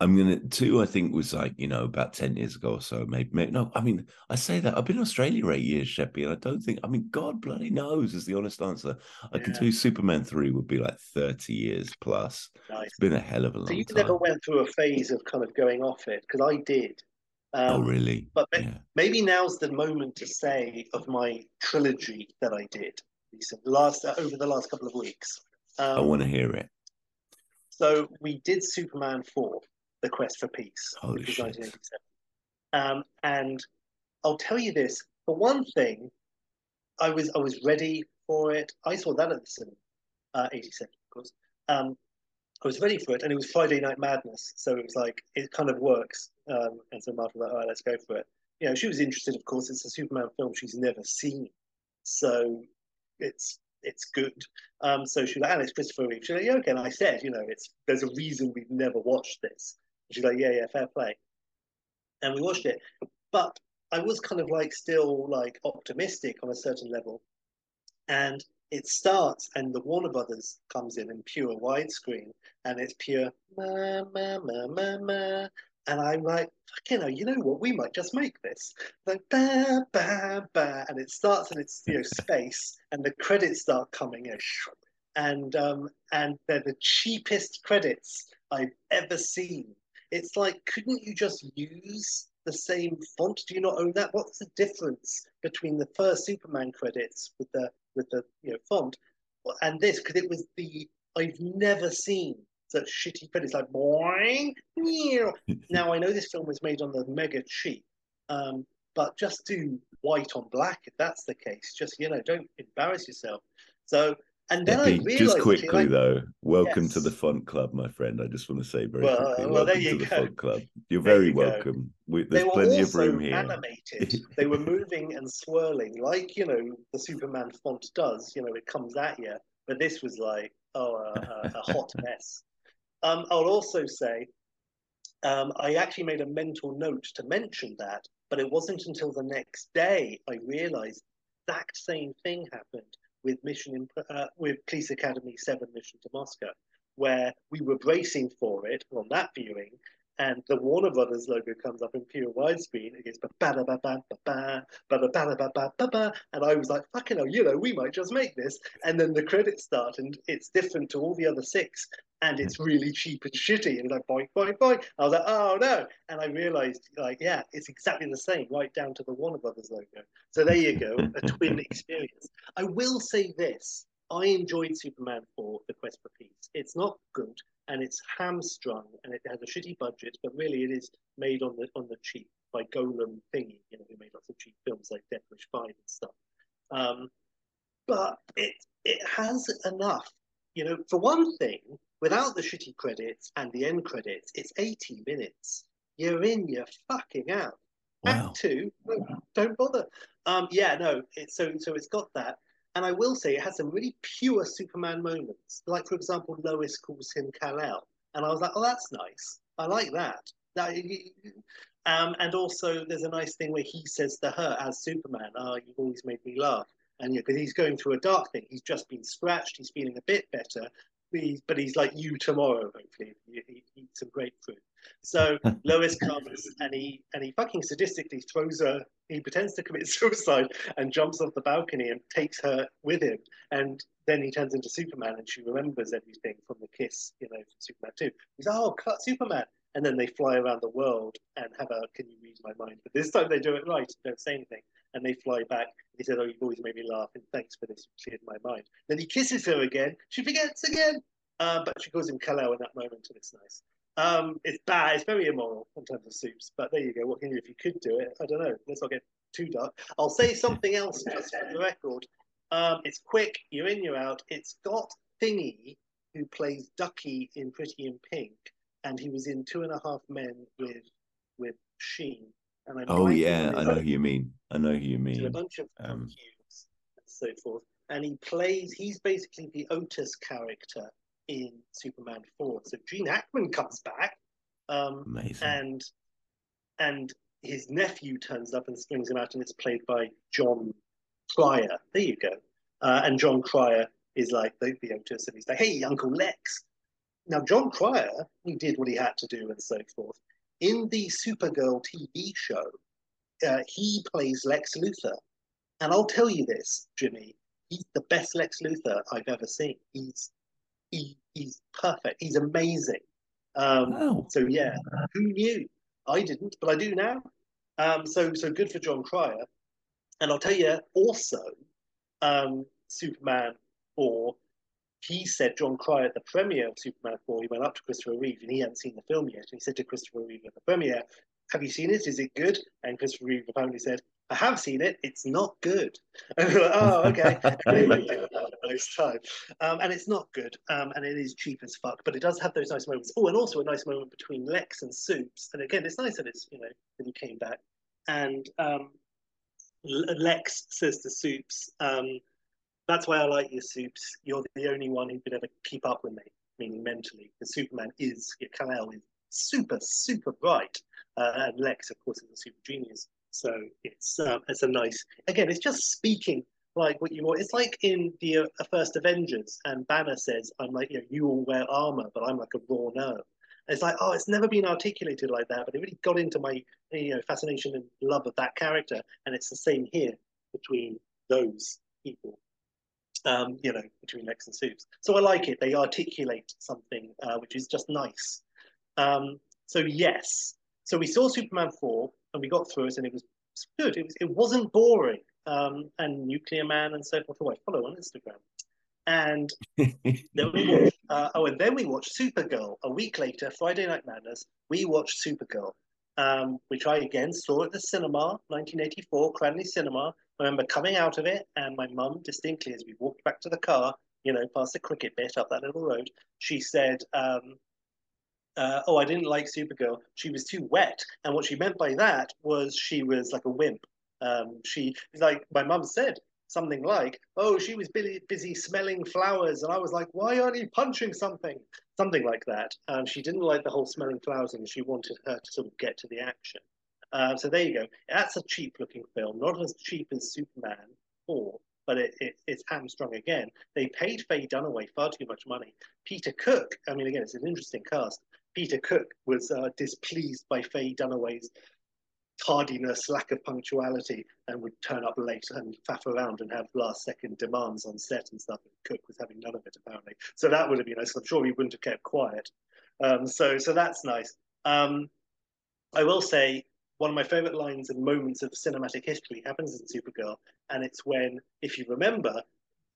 I'm gonna two I think was like you know about ten years ago or so maybe, maybe no I mean I say that I've been in Australia for eight years Sheppy, and I don't think I mean God bloody knows is the honest answer. I yeah. can do Superman three would be like thirty years plus. Nice. It's been a hell of a long time. So you never went through a phase of kind of going off it, because I did. Um, oh really? But maybe, yeah. maybe now's the moment to say of my trilogy that I did last uh, over the last couple of weeks. Um, I want to hear it. So we did Superman four. The Quest for Peace. Holy shit. Um, and I'll tell you this, for one thing, I was I was ready for it. I saw that at the cinema, uh, eighty-seven, of course. Um, I was ready for it, and it was Friday Night Madness, so it was like, it kind of works. Um, and so Martha was like, all right, let's go for it. You know, she was interested, of course, it's a Superman film she's never seen, so it's it's good. Um, so she was like, Alex, Christopher Reeve. She was like, yeah, okay. And I said, you know, it's there's a reason we've never watched this. She's like, yeah, yeah, fair play. And we watched it. But I was kind of like still like optimistic on a certain level. And it starts and the Warner Brothers comes in in pure widescreen. And it's pure, ma, ma, ma, ma, ma. And I'm like, fucking hell, you know what? We might just make this. Like, ba, ba, ba. And it starts and it's, you know, space. And the credits start coming. You know, and, um, and they're the cheapest credits I've ever seen. It's like, couldn't you just use the same font? Do you not own that? What's the difference between the first Superman credits with the with the you know font and this? Because it was the I've never seen such shitty credits. Like boing. Now I know this film was made on the mega cheap, um, but just do white on black if that's the case. Just you know, don't embarrass yourself. So. And then I realized, just quickly like, though, welcome yes. to the Font Club, my friend. I just want to say very well, quickly, well, welcome there you to the go. Font Club. You're there very you welcome. We, there's they plenty of room here. They were also animated. They were moving and swirling, like you know the Superman font does. You know it comes at you, but this was like oh, a, a, a hot mess. Um, I'll also say, um, I actually made a mental note to mention that, but it wasn't until the next day I realized the exact same thing happened. With Mission Imp- uh, with Police Academy seven Mission to Moscow, where we were bracing for it on that viewing, and the Warner Brothers logo comes up in pure widescreen. It goes ba ba ba ba ba ba ba ba ba ba ba, and I was like, "Fucking hell, you know, we might just make this." And then the credits start, and it's different to all the other six, and it's really cheap and shitty, and like boink, boink, boink. I was like, oh no, and I realised, like, yeah, it's exactly the same, right down to the Warner Brothers logo. So there you go, a twin experience. I will say this: I enjoyed Superman four: The Quest for Peace. It's not good, and it's hamstrung, and it has a shitty budget, but really it is made on the on the cheap by Golem thingy, you know, who made lots of cheap films like Death Wish five and stuff. Um, but it it has enough, you know. For one thing, without the shitty credits and the end credits, it's eighty minutes. You're in, you're fucking out. Wow. Act two, no, don't bother. Um, yeah, no. It's so so it's got that, and I will say it has some really pure Superman moments. Like, for example, Lois calls him Kal-El, and I was like, oh, that's nice. I like that. That. Um, and also, there's a nice thing where he says to her as Superman, "Oh, you've always made me laugh," and because yeah, he's going through a dark thing, he's just been scratched, he's feeling a bit better. But he's like, you tomorrow, hopefully, you eat some grapefruit. So Lois comes and he and he fucking sadistically throws her, he pretends to commit suicide and jumps off the balcony and takes her with him. And then he turns into Superman and she remembers everything from the kiss, you know, from Superman two. He's like, oh, cut Superman. And then they fly around the world and have a, can you read my mind? But this time they do it right, don't say anything. And they fly back. He said, oh, you've always made me laugh, and thanks for this, you cleared my mind. Then he kisses her again. She forgets again. Uh, but she calls him Kal-El in that moment, and it's nice. Um, it's bad. It's very immoral in terms of soups. But there you go. What can you do if you could do it? I don't know. Let's not get too dark. I'll say something else just for the record. Um, it's quick. You're in, you're out. It's got Thingy, who plays Ducky in Pretty in Pink, and he was in Two and a Half Men with, with Sheen. And I'm oh yeah, I know who you mean. I know who you mean. A bunch of um, cues and so forth. And he plays, he's basically the Otis character in Superman four. So Gene Hackman comes back. Um, amazing. And, and his nephew turns up and springs him out, and it's played by Jon Cryer. There you go. Uh, and Jon Cryer is like the, the Otis, and he's like, hey, Uncle Lex. Now, Jon Cryer, he did what he had to do and so forth. In the Supergirl T V show, uh, he plays Lex Luthor. And I'll tell you this, Jimmy, he's the best Lex Luthor I've ever seen. He's he, he's perfect. He's amazing. Um, wow. So, yeah, who knew? I didn't, but I do now. Um, so, so good for Jon Cryer. And I'll tell you also, um, Superman four, he said, Jon Cryer at the premiere of Superman four, he went up to Christopher Reeve, and he hadn't seen the film yet, and he said to Christopher Reeve at the premiere, have you seen it? Is it good? And Christopher Reeve apparently said, I have seen it. It's not good. And we're like, oh, okay. Most time. Um, and it's not good, um, and it is cheap as fuck, but it does have those nice moments. Oh, and also a nice moment between Lex and Supes, and again, it's nice that it's, you know, that he came back. And um, Lex says to Supes, um, that's why I like your Supes. You're the only one who could ever keep up with me, meaning mentally. The Superman is, your Kal-El is super, super bright. Uh, and Lex, of course, is a super genius. So it's um, it's a nice, again, it's just speaking like what you want. It's like in the uh, first Avengers, and Banner says, I'm like, you know, you all wear armor, but I'm like a raw nerve. It's like, oh, it's never been articulated like that, but it really got into my, you know, fascination and love of that character. And it's the same here between those people. Um, you know, between Lex and Supes. So I like it. They articulate something, uh, which is just nice. Um, so yes. So we saw Superman four, and we got through it, and it was good. It, was, it wasn't boring. Um, and Nuclear Man and so forth, who I follow on Instagram. And then we watched, uh, oh, and then we watched Supergirl. A week later, Friday Night Madness, we watched Supergirl, um, which I, again, saw at the cinema, nineteen eighty-four, Cranley Cinema. I remember coming out of it, and my mum distinctly, as we walked back to the car, you know, past the cricket bit up that little road, she said, um, uh, oh, I didn't like Supergirl. She was too wet. And what she meant by that was she was like a wimp. Um, she, like, my mum said something like, oh, she was busy, busy smelling flowers. And I was like, why aren't you punching something? Something like that. Um, she didn't like the whole smelling flowers, and she wanted her to sort of get to the action. Uh, so there you go. That's a cheap-looking film, not as cheap as Superman four, but it, it, it's hamstrung again. They paid Faye Dunaway far too much money. Peter Cook, I mean, again, it's an interesting cast. Peter Cook was uh, displeased by Faye Dunaway's tardiness, lack of punctuality, and would turn up late and faff around and have last-second demands on set and stuff. And Cook was having none of it, apparently. So that would have been nice. I'm sure he wouldn't have kept quiet. Um, so, so that's nice. Um, I will say one of my favourite lines and moments of cinematic history happens in Supergirl, and it's when, if you remember,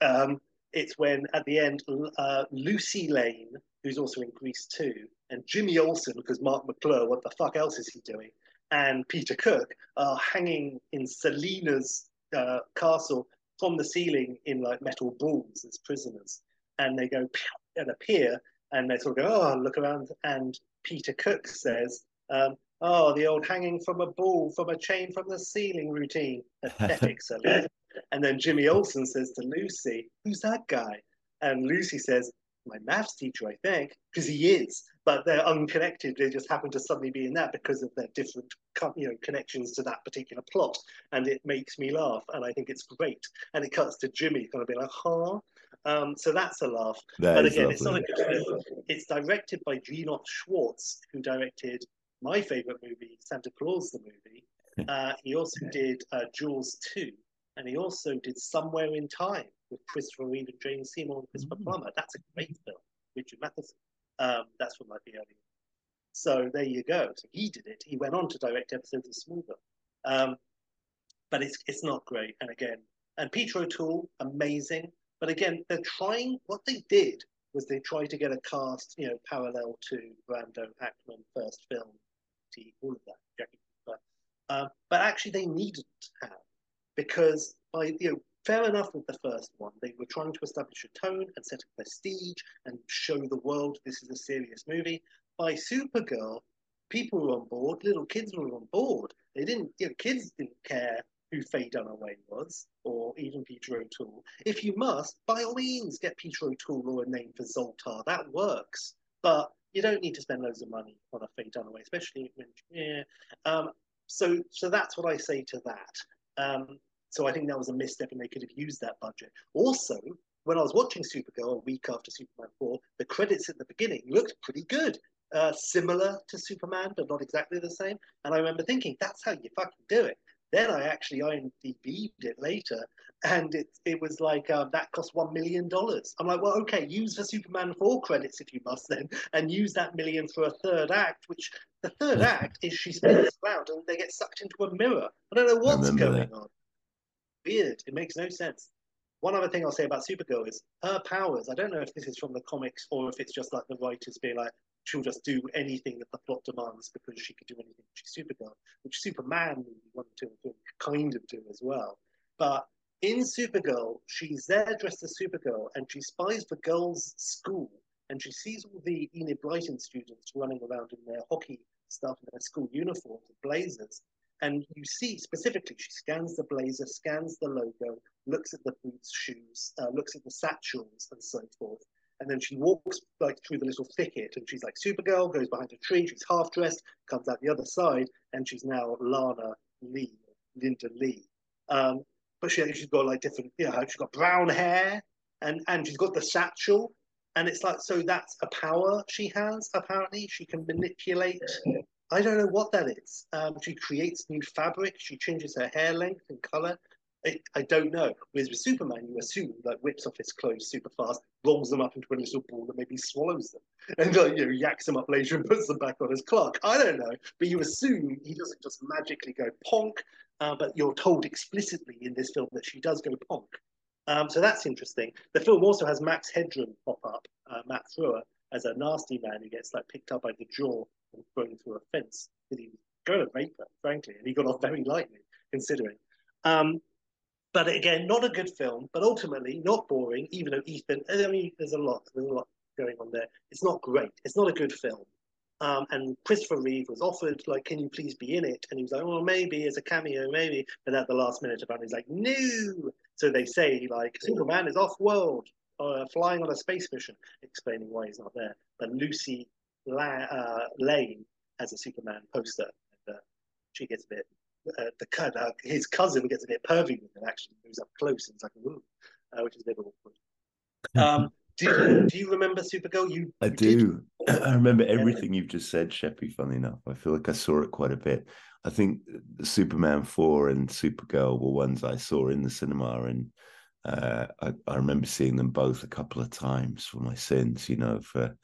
um, it's when at the end, uh, Lucy Lane, who's also in Grease two, and Jimmy Olsen, because Mark McClure, what the fuck else is he doing, and Peter Cook are hanging in Selena's uh, castle from the ceiling in like metal balls as prisoners. And they go and appear, and they sort of go, oh, look around. And Peter Cook says, um, oh, the old hanging from a ball, from a chain, from the ceiling routine. Pathetic, Selena. And then Jimmy Olsen says to Lucy, who's that guy? And Lucy says, my maths teacher, I think, because he is. But they're unconnected. They just happen to suddenly be in that because of their different, you know, connections to that particular plot. And it makes me laugh, and I think it's great. And it cuts to Jimmy kind of being like, huh? Um, so that's a laugh. That but again, lovely. It's not a good film. It's directed by Gene-Ott Schwartz, who directed my favorite movie, Santa Claus the Movie. Uh, he also did uh, Jaws two, and he also did Somewhere in Time with Christopher Reeve and Jane Seymour and Christopher mm. Plummer. That's a great film. Richard Matheson. Um, that's from like the early. So there you go. So he did it. He went on to direct episodes of Smallville. Um, but it's it's not great. And again, and Peter O'Toole, amazing. But again, they're trying. What they did was they tried to get a cast, you know, parallel to Brando, Hackman, first film, all of that. Jackie, but, um, but actually, they needed to have, because by you know. Fair enough with the first one. They were trying to establish a tone and set a prestige and show the world this is a serious movie. By Supergirl, people were on board. Little kids were on board. They didn't, you know, kids didn't care who Faye Dunaway was or even Peter O'Toole. If you must, by all means, get Peter O'Toole or a name for Zoltar. That works. But you don't need to spend loads of money on a Faye Dunaway, especially when, yeah. Um, so, so that's what I say to that. Um, So I think that was a misstep, and they could have used that budget. Also, when I was watching Supergirl a week after Superman four, the credits at the beginning looked pretty good, uh, similar to Superman, but not exactly the same. And I remember thinking, that's how you fucking do it. Then I actually IMDb'd it later, and it it was like, um, that cost one million dollars. I'm like, well, okay, use the Superman four credits if you must then, and use that million for a third act, which the third act is she spins around and they get sucked into a mirror. I don't know what's going on. Weird. It makes no sense. One other thing I'll say about Supergirl is her powers. I don't know if this is from the comics or if it's just like the writers being like, she'll just do anything that the plot demands because she can do anything. She's Supergirl, which Superman wanted to kind of do as well. But in Supergirl, she's there dressed as Supergirl, and she spies for girls' school, and she sees all the Enid Blyton students running around in their hockey stuff and their school uniforms and blazers. And you see specifically, she scans the blazer, scans the logo, looks at the boots, shoes, uh, looks at the satchels and so forth. And then she walks like through the little thicket, and she's like Supergirl, goes behind a tree, she's half-dressed, comes out the other side, and she's now Lana Lee, Linda Lee. Um, but she, she's got like different, you know, she's got brown hair, and, and she's got the satchel. And it's like, so that's a power she has, apparently. She can manipulate... I don't know what that is. Um, she creates new fabric. She changes her hair length and color. It, I don't know. Whereas with Superman, you assume like whips off his clothes super fast, rolls them up into a little ball, and maybe swallows them, and like, you know, yaks them up later and puts them back on as Clark. I don't know, but you assume he doesn't just magically go ponk. Uh, but you're told explicitly in this film that she does go ponk. Um, so that's interesting. The film also has Max Headroom pop up, uh, Matt Frewer, as a nasty man who gets like picked up by the jaw and thrown through a fence, that he was going to rape her, frankly, and he got off very lightly, considering. Um, but again, not a good film, but ultimately not boring, even though Ethan, I mean, there's a lot, there's a lot going on there. It's not great. It's not a good film. Um, and Christopher Reeve was offered, like, can you please be in it? And he was like, well, maybe, as a cameo, maybe. But at the last minute, apparently, he's like, no! So they say, like, Superman is off-world, uh, flying on a space mission, explaining why he's not there. But Lucy... La, uh, Lane has a Superman poster, and uh, she gets a bit. Uh, the uh, his cousin gets a bit pervy with it. Actually, moves up close and it's like, ooh, uh, which is a bit awkward. Um, do you, do you remember Supergirl? You, I you do. Did? I remember everything you've just said, Sheppy. Funnily enough, I feel like I saw it quite a bit. I think Superman four and Supergirl were ones I saw in the cinema, and uh, I, I remember seeing them both a couple of times for my sins, you know, for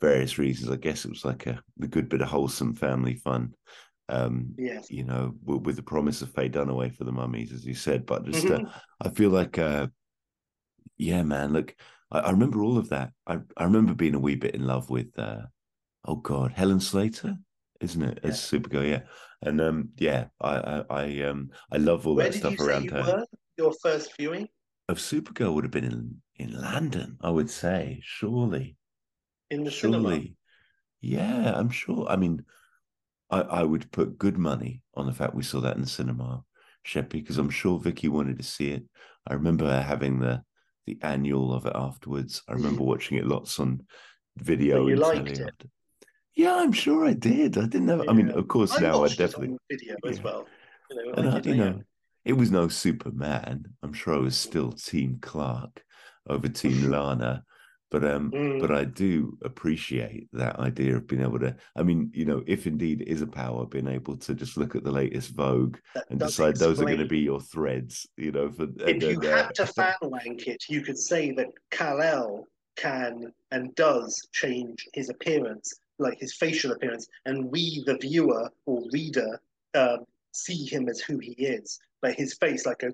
various reasons. I guess it was like a, a good bit of wholesome family fun, um, yes. you know, with, with the promise of Faye Dunaway for the mummies, as you said. But just, mm-hmm. uh, I feel like, uh, yeah, man, look, I, I remember all of that. I, I remember being a wee bit in love with, uh, oh God, Helen Slater, isn't it? Yeah. As Supergirl, yeah. And um, yeah, I, I, I, um, I love all Where that stuff around her. Where did you say you were? Your first viewing of Supergirl would have been in, in London, I would say, surely. In the surely. cinema? Yeah, I'm sure. I mean, I, I would put good money on the fact we saw that in the cinema, Sheppy, because I'm sure Vicky wanted to see it. I remember her having the, the annual of it afterwards. I remember watching it lots on video. But you liked it? After. Yeah, I'm sure I did. I didn't have. Yeah. I mean, of course, I now I definitely. Video yeah. as well. You know, and I, you know, it was no Superman. I'm sure I was still Team Clark over Team Lana, but um, mm. but I do appreciate that idea of being able to. I mean, you know, if indeed it is a power, being able to just look at the latest Vogue that and decide explain. those are going to be your threads. You know, for if you uh, had to fan wank it, you could say that Kal-El can and does change his appearance. Like his facial appearance, and we, the viewer or reader, uh, see him as who he is. Like his face, like a,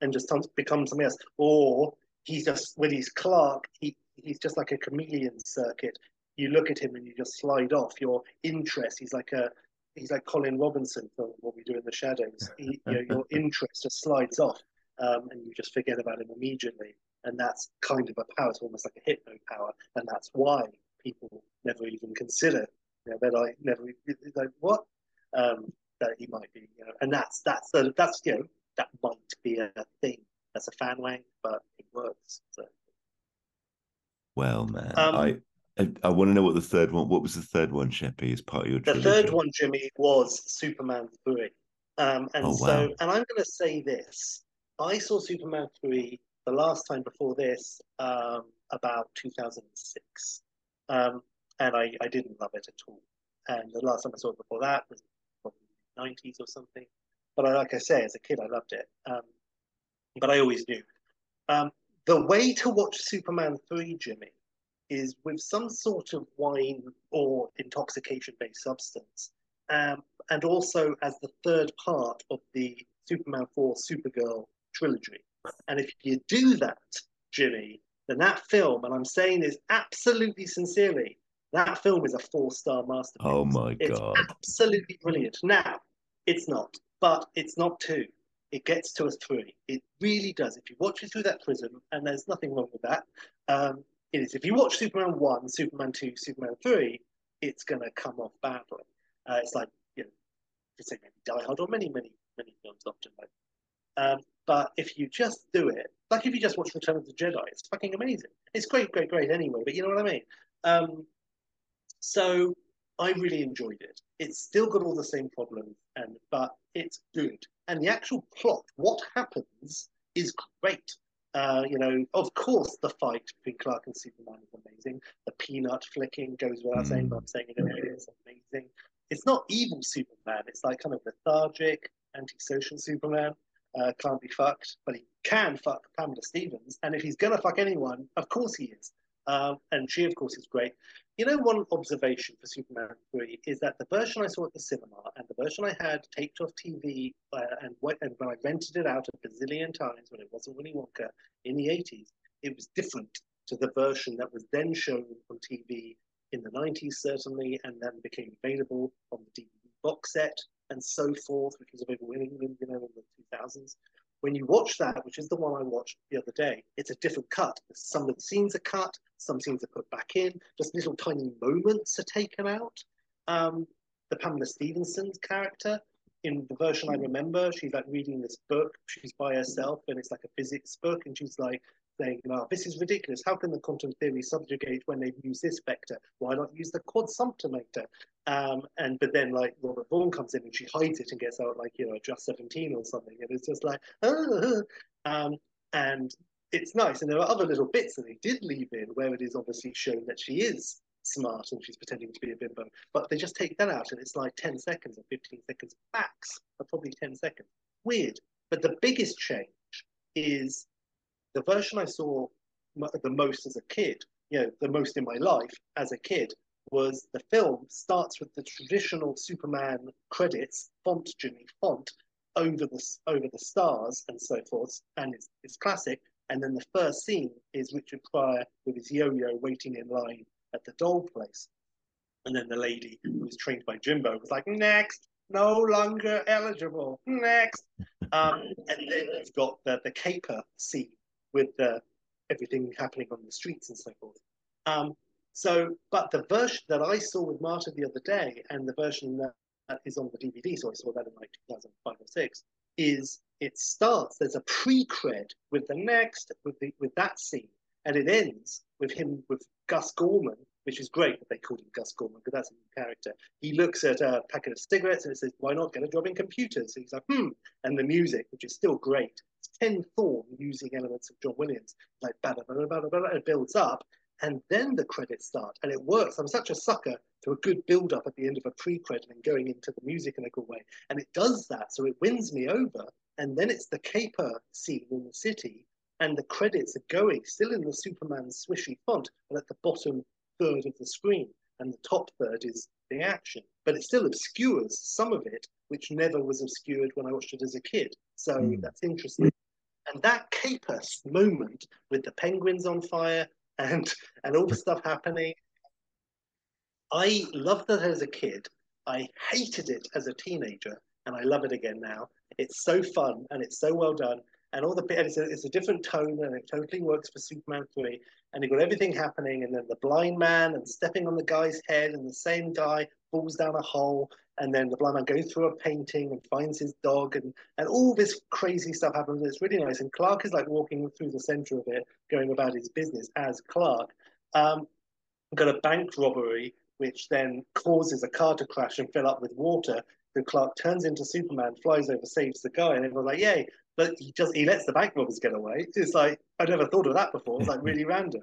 and just becomes something else. Or he's just when he's Clark, he he's just like a chameleon circuit. You look at him and you just slide off your interest. He's like a he's like Colin Robinson from What We Do in the Shadows. He, you know, your interest just slides off, um, and you just forget about him immediately. And that's kind of a power. It's almost like a hypno power, and that's why people never even consider, you know, that I never like what um, that he might be, you know, and that's that's the, that's you know that might be a thing. That's a fan way, but it works. So. Well, man, um, I, I I want to know what the third one. What was the third one, Sheppy? As part of your trilogy? The third one, Jimmy, was Superman three, um, and oh, wow. so and I'm going to say this: I saw Superman three the last time before this, um, about two thousand six. Um, and I, I didn't love it at all. And the last time I saw it before that was probably the nineties or something. But I, like I say, as a kid, I loved it. Um, but I always knew. Um, the way to watch Superman three, Jimmy, is with some sort of wine or intoxication-based substance. Um, and also as the third part of the Superman four Supergirl trilogy. And if you do that, Jimmy, then that film, and I'm saying this absolutely sincerely, that film is a four-star masterpiece. Oh, my God. It's absolutely brilliant. Now, it's not, but it's not two. It gets to a three. It really does. If you watch it through that prism, and there's nothing wrong with that, um, it is. If you watch Superman one, Superman two, Superman three, it's going to come off badly. Uh, it's like, you know, you say maybe Die Hard or many, many, many films often like Um, but if you just do it, like if you just watch Return of the Jedi, it's fucking amazing. It's great, great, great anyway, but you know what I mean? Um, so I really enjoyed it. It's still got all the same problems, and but it's good. And the actual plot, what happens, is great. Uh, you know, of course, the fight between Clark and Superman is amazing. The peanut flicking goes without saying, but I'm saying it anyway, it's amazing. It's not evil Superman. It's like kind of lethargic, antisocial Superman. Uh, can't be fucked, but he can fuck Pamela Stevens, and if he's gonna fuck anyone, of course he is, um, and she of course is great. You know, one observation for Superman three is that the version I saw at the cinema and the version I had taped off T V uh, and, and when I rented it out a bazillion times when it wasn't Willy Wonka in the eighties, it was different to the version that was then shown on T V in the nineties certainly, and then became available on the D V D box set and so forth, which was available in England, you know, in the two thousands. When you watch that, which is the one I watched the other day, it's a different cut. Some of the scenes are cut, some scenes are put back in, just little tiny moments are taken out. Um, the Pamela Stevenson's character, in the version I remember, she's like reading this book, she's by herself, and it's like a physics book, and she's like saying, "No, this is ridiculous. How can the quantum theory subjugate when they've used this vector? Why not use the quadsumptometer?" Um, and but then like Robert Vaughn comes in and she hides it and gets out like, you know, just seventeen or something, and it's just like, ah. um, and it's nice. And there are other little bits that they did leave in where it is obviously shown that she is smart and she's pretending to be a bimbo. But they just take that out and it's like ten seconds or fifteen seconds max, or probably ten seconds. Weird. But the biggest change is the version I saw the most as a kid, you know, the most in my life as a kid, was the film starts with the traditional Superman credits, font, Jimmy, font, over the over the stars and so forth, and it's, it's classic. And then the first scene is Richard Pryor with his yo-yo waiting in line at the doll place. And then the lady who was trained by Jimbo was like, next, no longer eligible, next. Um, and then you've got the, the caper scene with the, everything happening on the streets and so forth. Um, so, but the version that I saw with Marta the other day, and the version that, that is on the D V D, so I saw that in like two thousand five or six, is it starts, there's a pre-cred with the next, with the with that scene, and it ends with him with Gus Gorman, which is great that they called him Gus Gorman because that's a new character. He looks at a packet of cigarettes and it says, why not get a job in computers? And he's like, hmm. And the music, which is still great, it's Ken Thorne using elements of John Williams, like blah, blah, blah, blah, blah, blah, it builds up. And then the credits start, and it works. I'm such a sucker to a good build-up at the end of a pre-credit and going into the music in a good way. And it does that, so it wins me over. And then it's the caper scene in the city, and the credits are going, still in the Superman swishy font, but at the bottom third of the screen, and the top third is the action. But it still obscures some of it, which never was obscured when I watched it as a kid. So mm. that's interesting. And that caper moment with the penguins on fire, and and all the stuff happening. I loved that as a kid. I hated it as a teenager, and I love it again now. It's so fun, and it's so well done, and all the and it's, a, it's a different tone, and it totally works for Superman three. And you've got everything happening, and then the blind man and stepping on the guy's head, and the same guy falls down a hole, and then the blind man goes through a painting and finds his dog, and, and all this crazy stuff happens. It's really nice. And Clark is like walking through the center of it, going about his business as Clark. Um, got a bank robbery, which then causes a car to crash and fill up with water. So Clark turns into Superman, flies over, saves the guy, and everyone's like, yay. But he just he lets the bank robbers get away. It's like, I never thought of that before. It's like really random.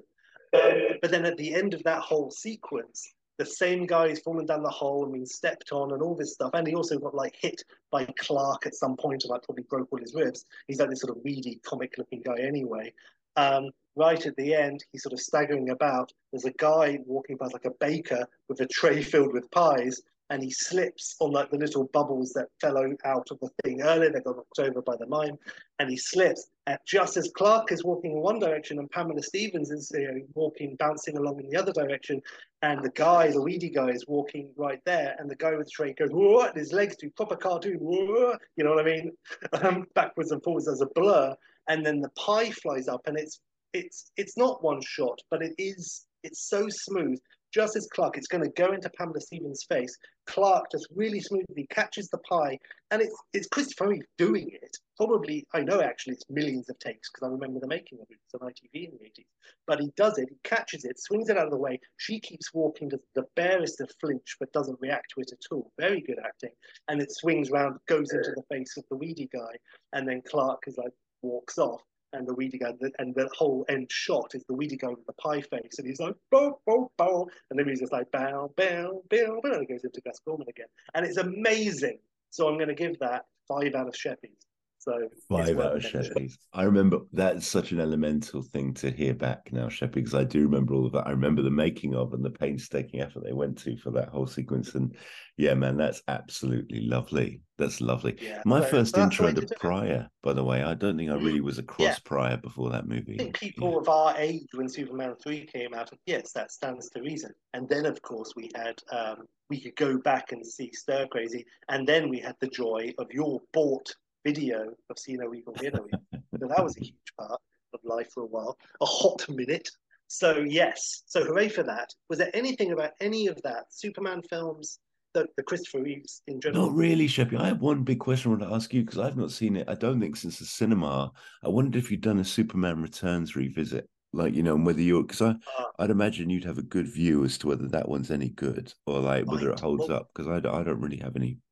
Um, but then at the end of that whole sequence, the same guy is falling down the hole and being stepped on and all this stuff. And he also got like hit by Clark at some point, and like probably broke all his ribs. He's like this sort of weedy comic looking guy anyway. Um, right at the end, he's sort of staggering about. There's a guy walking past like a baker with a tray filled with pies, and he slips on like the little bubbles that fell out of the thing earlier. They got knocked over by the mime, and he slips. And just as Clark is walking in one direction and Pamela Stevens is you know, walking, bouncing along in the other direction, and the guy, the weedy guy, is walking right there, and the guy with the tray goes, whoa, and his legs do proper cartoon, whoa, you know what I mean? Um, backwards and forwards as a blur, and then the pie flies up, and it's it's it's not one shot, but it is it's so smooth. Just as Clark, it's going to go into Pamela Stevens' face. Clark just really smoothly catches the pie, and it's it's Christopher Reeve doing it. Probably, I know actually it's millions of takes because I remember the making of it. It's on I T V in the eighties. But he does it, he catches it, swings it out of the way. She keeps walking to the barest of flinch, but doesn't react to it at all. Very good acting. And it swings round, goes into the face of the weedy guy, and then Clark is like walks off. And the weedy guy, and the whole end shot is the weedy guy with the pie face, and he's like, bow, bow, bow, and the music's like, bow, bow, bow, bow, and it goes into Gus Gorman again, and it's amazing. So I'm going to give that five out of Sheppy's. So five out of Sheppy's. I remember that's such an elemental thing to hear back now, Sheppy, because I do remember all of that. I remember the making of and the painstaking effort they went to for that whole sequence, and yeah, man, that's absolutely lovely. That's lovely. Yeah, My so, first so intro to Pryor, by the way. I don't think I really was across yeah. Pryor before that movie. I think people yeah. of our age when Superman three came out, yes, that stands to reason. And then, of course, we had, um, we could go back and see Stir Crazy. And then we had the joy of your bought video of See No Evil, Hear No Evil. So that was a huge part of life for a while, a hot minute. So, yes. So, hooray for that. Was there anything about any of that? Superman films? The, the Christopher Reeves in general? Not really, Sheppy. I have one big question I want to ask you because I've not seen it, I don't think, since the cinema. I wondered if you'd done a Superman Returns revisit, like, you know, and whether you're, because uh, I'd imagine you'd have a good view as to whether that one's any good or like whether I it holds don't. up, because I, I don't really have anything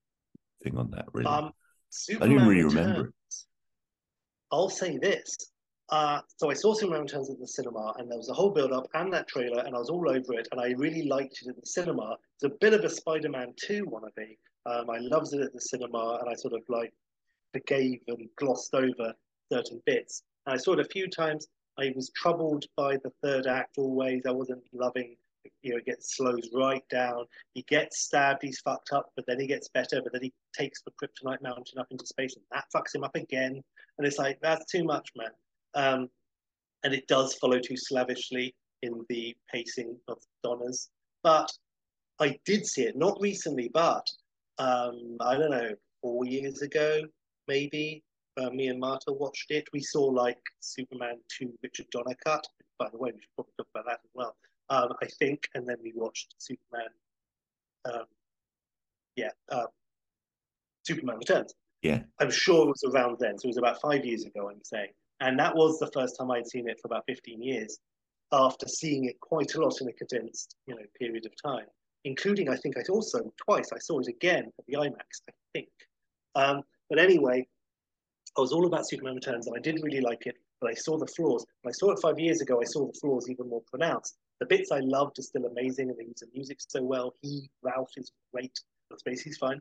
on that, really. Um, I didn't really Returns, remember it. I'll say this. Uh, so I saw Superman Returns at the cinema, and there was a whole build-up and that trailer, and I was all over it, and I really liked it at the cinema. It's a bit of a Spider-Man two wannabe. Um, I loved it at the cinema, and I sort of like forgave and glossed over certain bits. And I saw it a few times. I was troubled by the third act always. I wasn't loving, you know, it gets slows right down. He gets stabbed, he's fucked up, but then he gets better, but then he takes the Kryptonite mountain up into space, and that fucks him up again. And it's like, that's too much, man. Um, and it does follow too slavishly in the pacing of Donner's. But I did see it, not recently, but um, I don't know, four years ago, maybe. Uh, me and Marta watched it. We saw like Superman two Richard Donner cut. By the way, we should probably talk about that as well. Um, I think, and then we watched Superman. Um, yeah, uh, Superman Returns. Yeah, I'm sure it was around then. So it was about five years ago, I'm saying, and that was the first time I'd seen it for about fifteen years. After seeing it quite a lot in a condensed, you know, period of time, including I think I also twice I saw it again at the IMAX. I think, um, but anyway. I was all about Superman Returns, and I didn't really like it, but I saw the flaws. When I saw it five years ago, I saw the flaws even more pronounced. The bits I loved are still amazing, and they use the music so well. He, Ralph, is great. That's basically fine.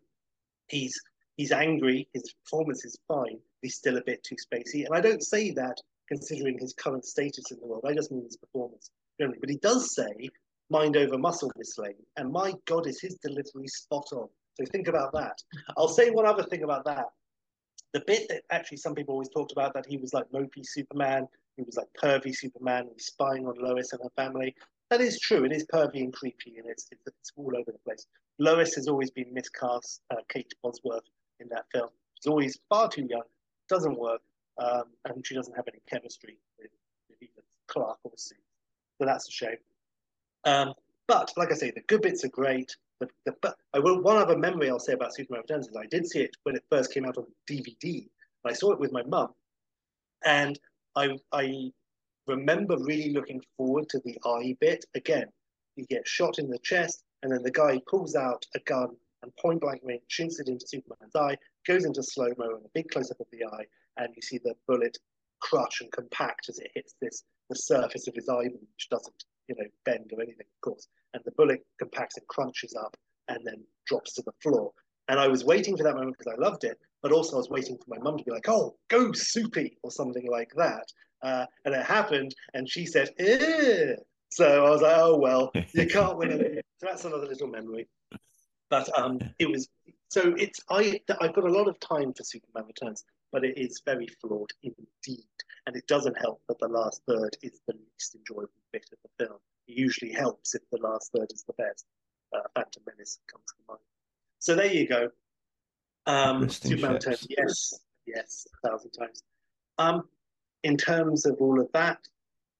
He's he's angry. His performance is fine. He's still a bit too spacey. And I don't say that considering his current status in the world. I just mean his performance generally. But he does say, mind over muscle, Miss Lane. And my God, is his delivery spot on. So think about that. I'll say one other thing about that. The bit that actually some people always talked about, that he was like mopey Superman, he was like pervy Superman, he was spying on Lois and her family. That is true. It is pervy and creepy, and it's it's, it's all over the place. Lois has always been miscast. Uh, Kate Bosworth in that film. She's always far too young, doesn't work, um, and she doesn't have any chemistry with, with either Clark or Sue. So that's a shame. Um, but like I say, the good bits are great. The, the, but I will, one other memory I'll say about Superman Returns is I did see it when it first came out on D V D. I saw it with my mum, and I I remember really looking forward to the eye bit. Again, you get shot in the chest, and then the guy pulls out a gun and point blank range shoots it into Superman's eye, goes into slow mo and a big close up of the eye, and you see the bullet crush and compact as it hits this the surface of his eye, which doesn't, you know, bend or anything, of course. And the bullet compacts and crunches up and then drops to the floor. And I was waiting for that moment because I loved it, but also I was waiting for my mum to be like, oh, go Soupy, or something like that. Uh, and it happened, and she said, ew. So I was like, oh, well, you can't win it. So that's another little memory. But um, it was, so it's, I, I've got a lot of time for Superman Returns, but it is very flawed indeed. And it doesn't help that the last third is the least enjoyable bit of the film. It usually helps if the last third is the best. Uh, Phantom Menace comes to mind. So there you go. Um, Superman Returns, yes, yes, a thousand times. Um, in terms of all of that,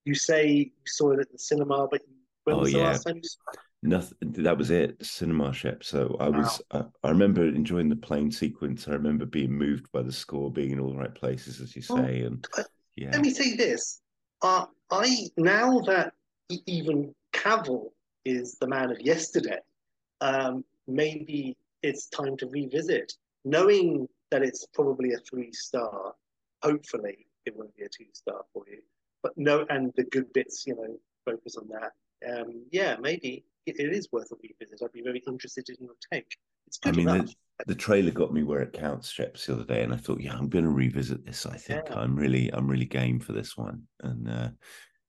you say you saw it at the cinema, but when oh, was the yeah. last time you saw it? Nothing. That was it. Cinema ship. So I was. Wow. I, I remember enjoying the plane sequence. I remember being moved by the score, being in all the right places, as you say. Oh, and uh, yeah. Let me say this. Uh, I now that even Cavill is the man of yesterday, um, maybe it's time to revisit. Knowing that it's probably a three star. Hopefully, it won't be a two star for you. But no, and the good bits, you know, focus on that. Um, yeah, maybe it, it is worth a revisit. I'd be very interested in your take. It's good. I mean, the, the trailer got me where it counts, Sheps, the other day, and I thought, yeah, I'm going to revisit this. I think yeah. I'm really, I'm really game for this one, and uh,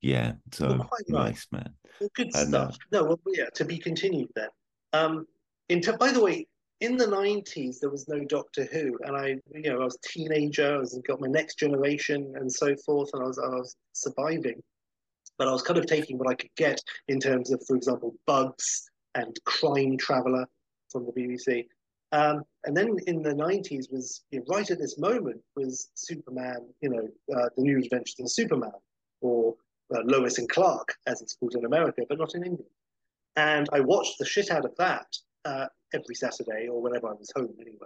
yeah, so well, quite nice, right. man. Well, good and, stuff. Uh, no, well, yeah, to be continued then. Um, in t- by the way, in the nineties there was no Doctor Who, and I, you know, I was a teenager. I was got my Next Generation and so forth, and I was, I was surviving. But I was kind of taking what I could get in terms of, for example, Bugs and Crime Traveller from the B B C. Um, and then in the nineties was, you know, right at this moment was Superman, you know, uh, The New Adventures of Superman, or uh, Lois and Clark, as it's called in America, but not in England. And I watched the shit out of that uh, every Saturday, or whenever I was home anyway,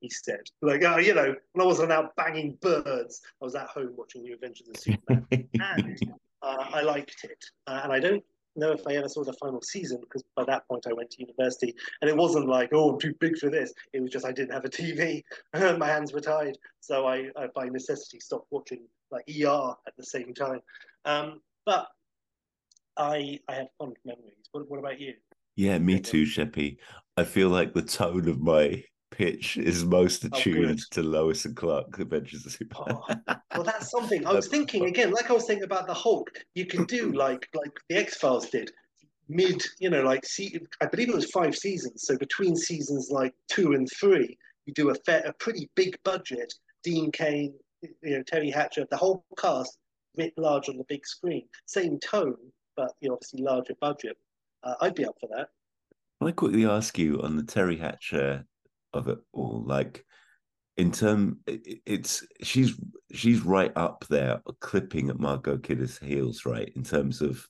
he said. Like, oh, you know, when I wasn't out banging birds, I was at home watching New Adventures of Superman. And... Uh, I liked it, uh, and I don't know if I ever saw the final season, because by that point I went to university, and it wasn't like, oh, I'm too big for this. It was just I didn't have a T V, my hands were tied, so I, I by necessity stopped watching like E R at the same time. Um, but I I have fond memories. What, what about you? Yeah, me too, Sheppy. I feel like the tone of my pitch is most attuned oh, to Lois and Clark, The Adventures of Superman. Oh, well, that's something. I was thinking, again, like I was thinking about the Hulk, you can do like like the X-Files did. Mid, you know, like, see, I believe it was five seasons. So between seasons like two and three, you do a, fair, a pretty big budget. Dean Cain, you know, Terry Hatcher, the whole cast writ large on the big screen. Same tone, but you know, obviously larger budget. Uh, I'd be up for that. Can I quickly ask you on the Terry Hatcher of it all? Like, in term, it, it's she's she's right up there, clipping at Margot Kidder's heels, right? In terms of,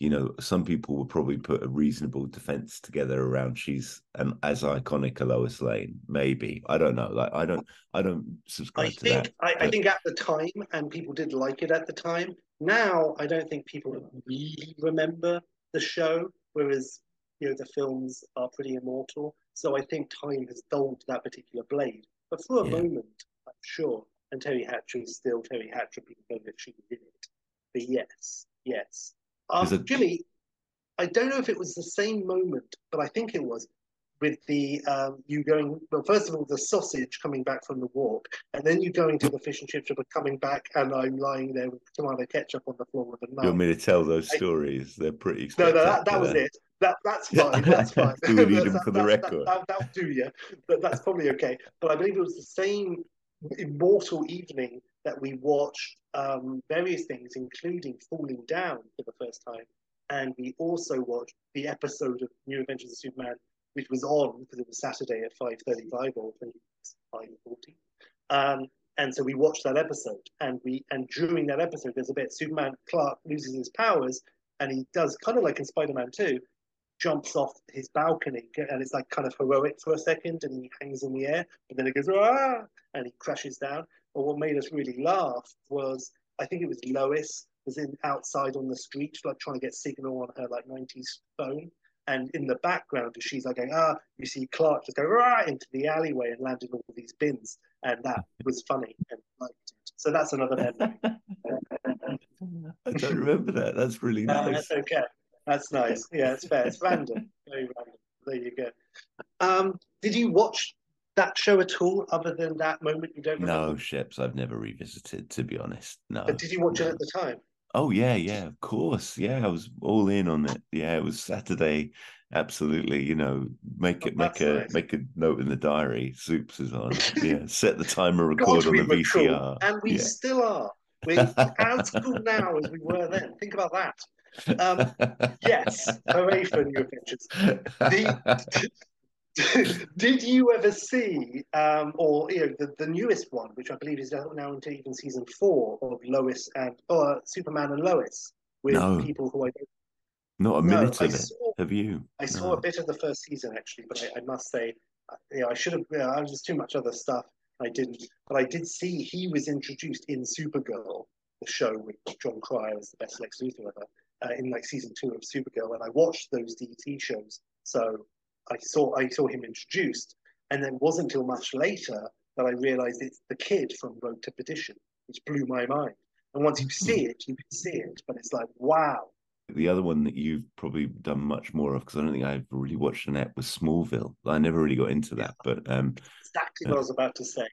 you know, some people would probably put a reasonable defense together around she's um, as iconic a Lois Lane, maybe. I don't know. Like, I don't, I don't subscribe I to think, that. I, but... I think at the time, and people did like it at the time. Now, I don't think people really remember the show, whereas, you know, the films are pretty immortal. So I think time has dulled that particular blade. But for a yeah. moment, I'm sure, and Terry Hatcher is still Terry Hatcher, people know that she did it. But yes, yes. Um, it... Jimmy, I don't know if it was the same moment, but I think it was with the um, you going, well, first of all, the sausage coming back from the walk, and then you going to the fish and chips shop and coming back, and I'm lying there with tomato ketchup on the floor with a knife. You want me to tell those I... stories? They're pretty No, no, that, that was it. That, that's fine, that's fine. Do we need them for that, the record? That, that, that'll do you. That, that's probably okay. But I believe it was the same immortal evening that we watched um, various things, including Falling Down for the first time. And we also watched the episode of New Adventures of Superman, which was on, because it was Saturday at five thirty-five or five forty. Um, and so we watched that episode. And we and during that episode, there's a bit, Superman Clark loses his powers, and he does, kind of like in Spider-Man two, jumps off his balcony, and it's like kind of heroic for a second, and he hangs in the air, and then it goes, ah, and he crashes down. But what made us really laugh was, I think it was Lois was in outside on the street, like trying to get signal on her like nineties phone, and in the background, she's like going, ah, you see Clark just go ah, into the alleyway and landing all these bins, and that was funny, and liked it. So that's another memory. I don't remember that. That's really nice. Uh, that's okay. That's nice. Yeah, it's fair. It's random. Very random. There you go. Um, did you watch that show at all, other than that moment you don't remember? No, Sheps, I've never revisited, to be honest. No. But did you watch no. it at the time? Oh, yeah, yeah, of course. Yeah, I was all in on it. Yeah, it was Saturday. Absolutely. You know, make it, oh, make a nice. make a note in the diary. Soups is on. Yeah, set the timer, record God, on we the V C R. Cool. And we yeah. still are. We're as cool now as we were then. Think about that. Um, yes, hooray for New Adventures. The, did, did you ever see, um, or you know, the, the newest one, which I believe is now into even season four of Lois and or Superman and Lois with no. people who I don't. Not a minute no, of I it. Saw, have you? I saw no. a bit of the first season actually, but I, I must say, you know, I should have. You know, I was just too much other stuff. I didn't, but I did see he was introduced in Supergirl, the show with Jon Cryer as the best Lex Luthor ever. Uh, in like season two of Supergirl, and I watched those D T shows, so I saw I saw him introduced, and then it wasn't until much later that I realised it's the kid from Road to Perdition, which blew my mind. And once you see it, you can see it, but it's like, wow. The other one that you've probably done much more of, because I don't think I've really watched an app, was Smallville. I never really got into that, but um, exactly uh, what I was about to say.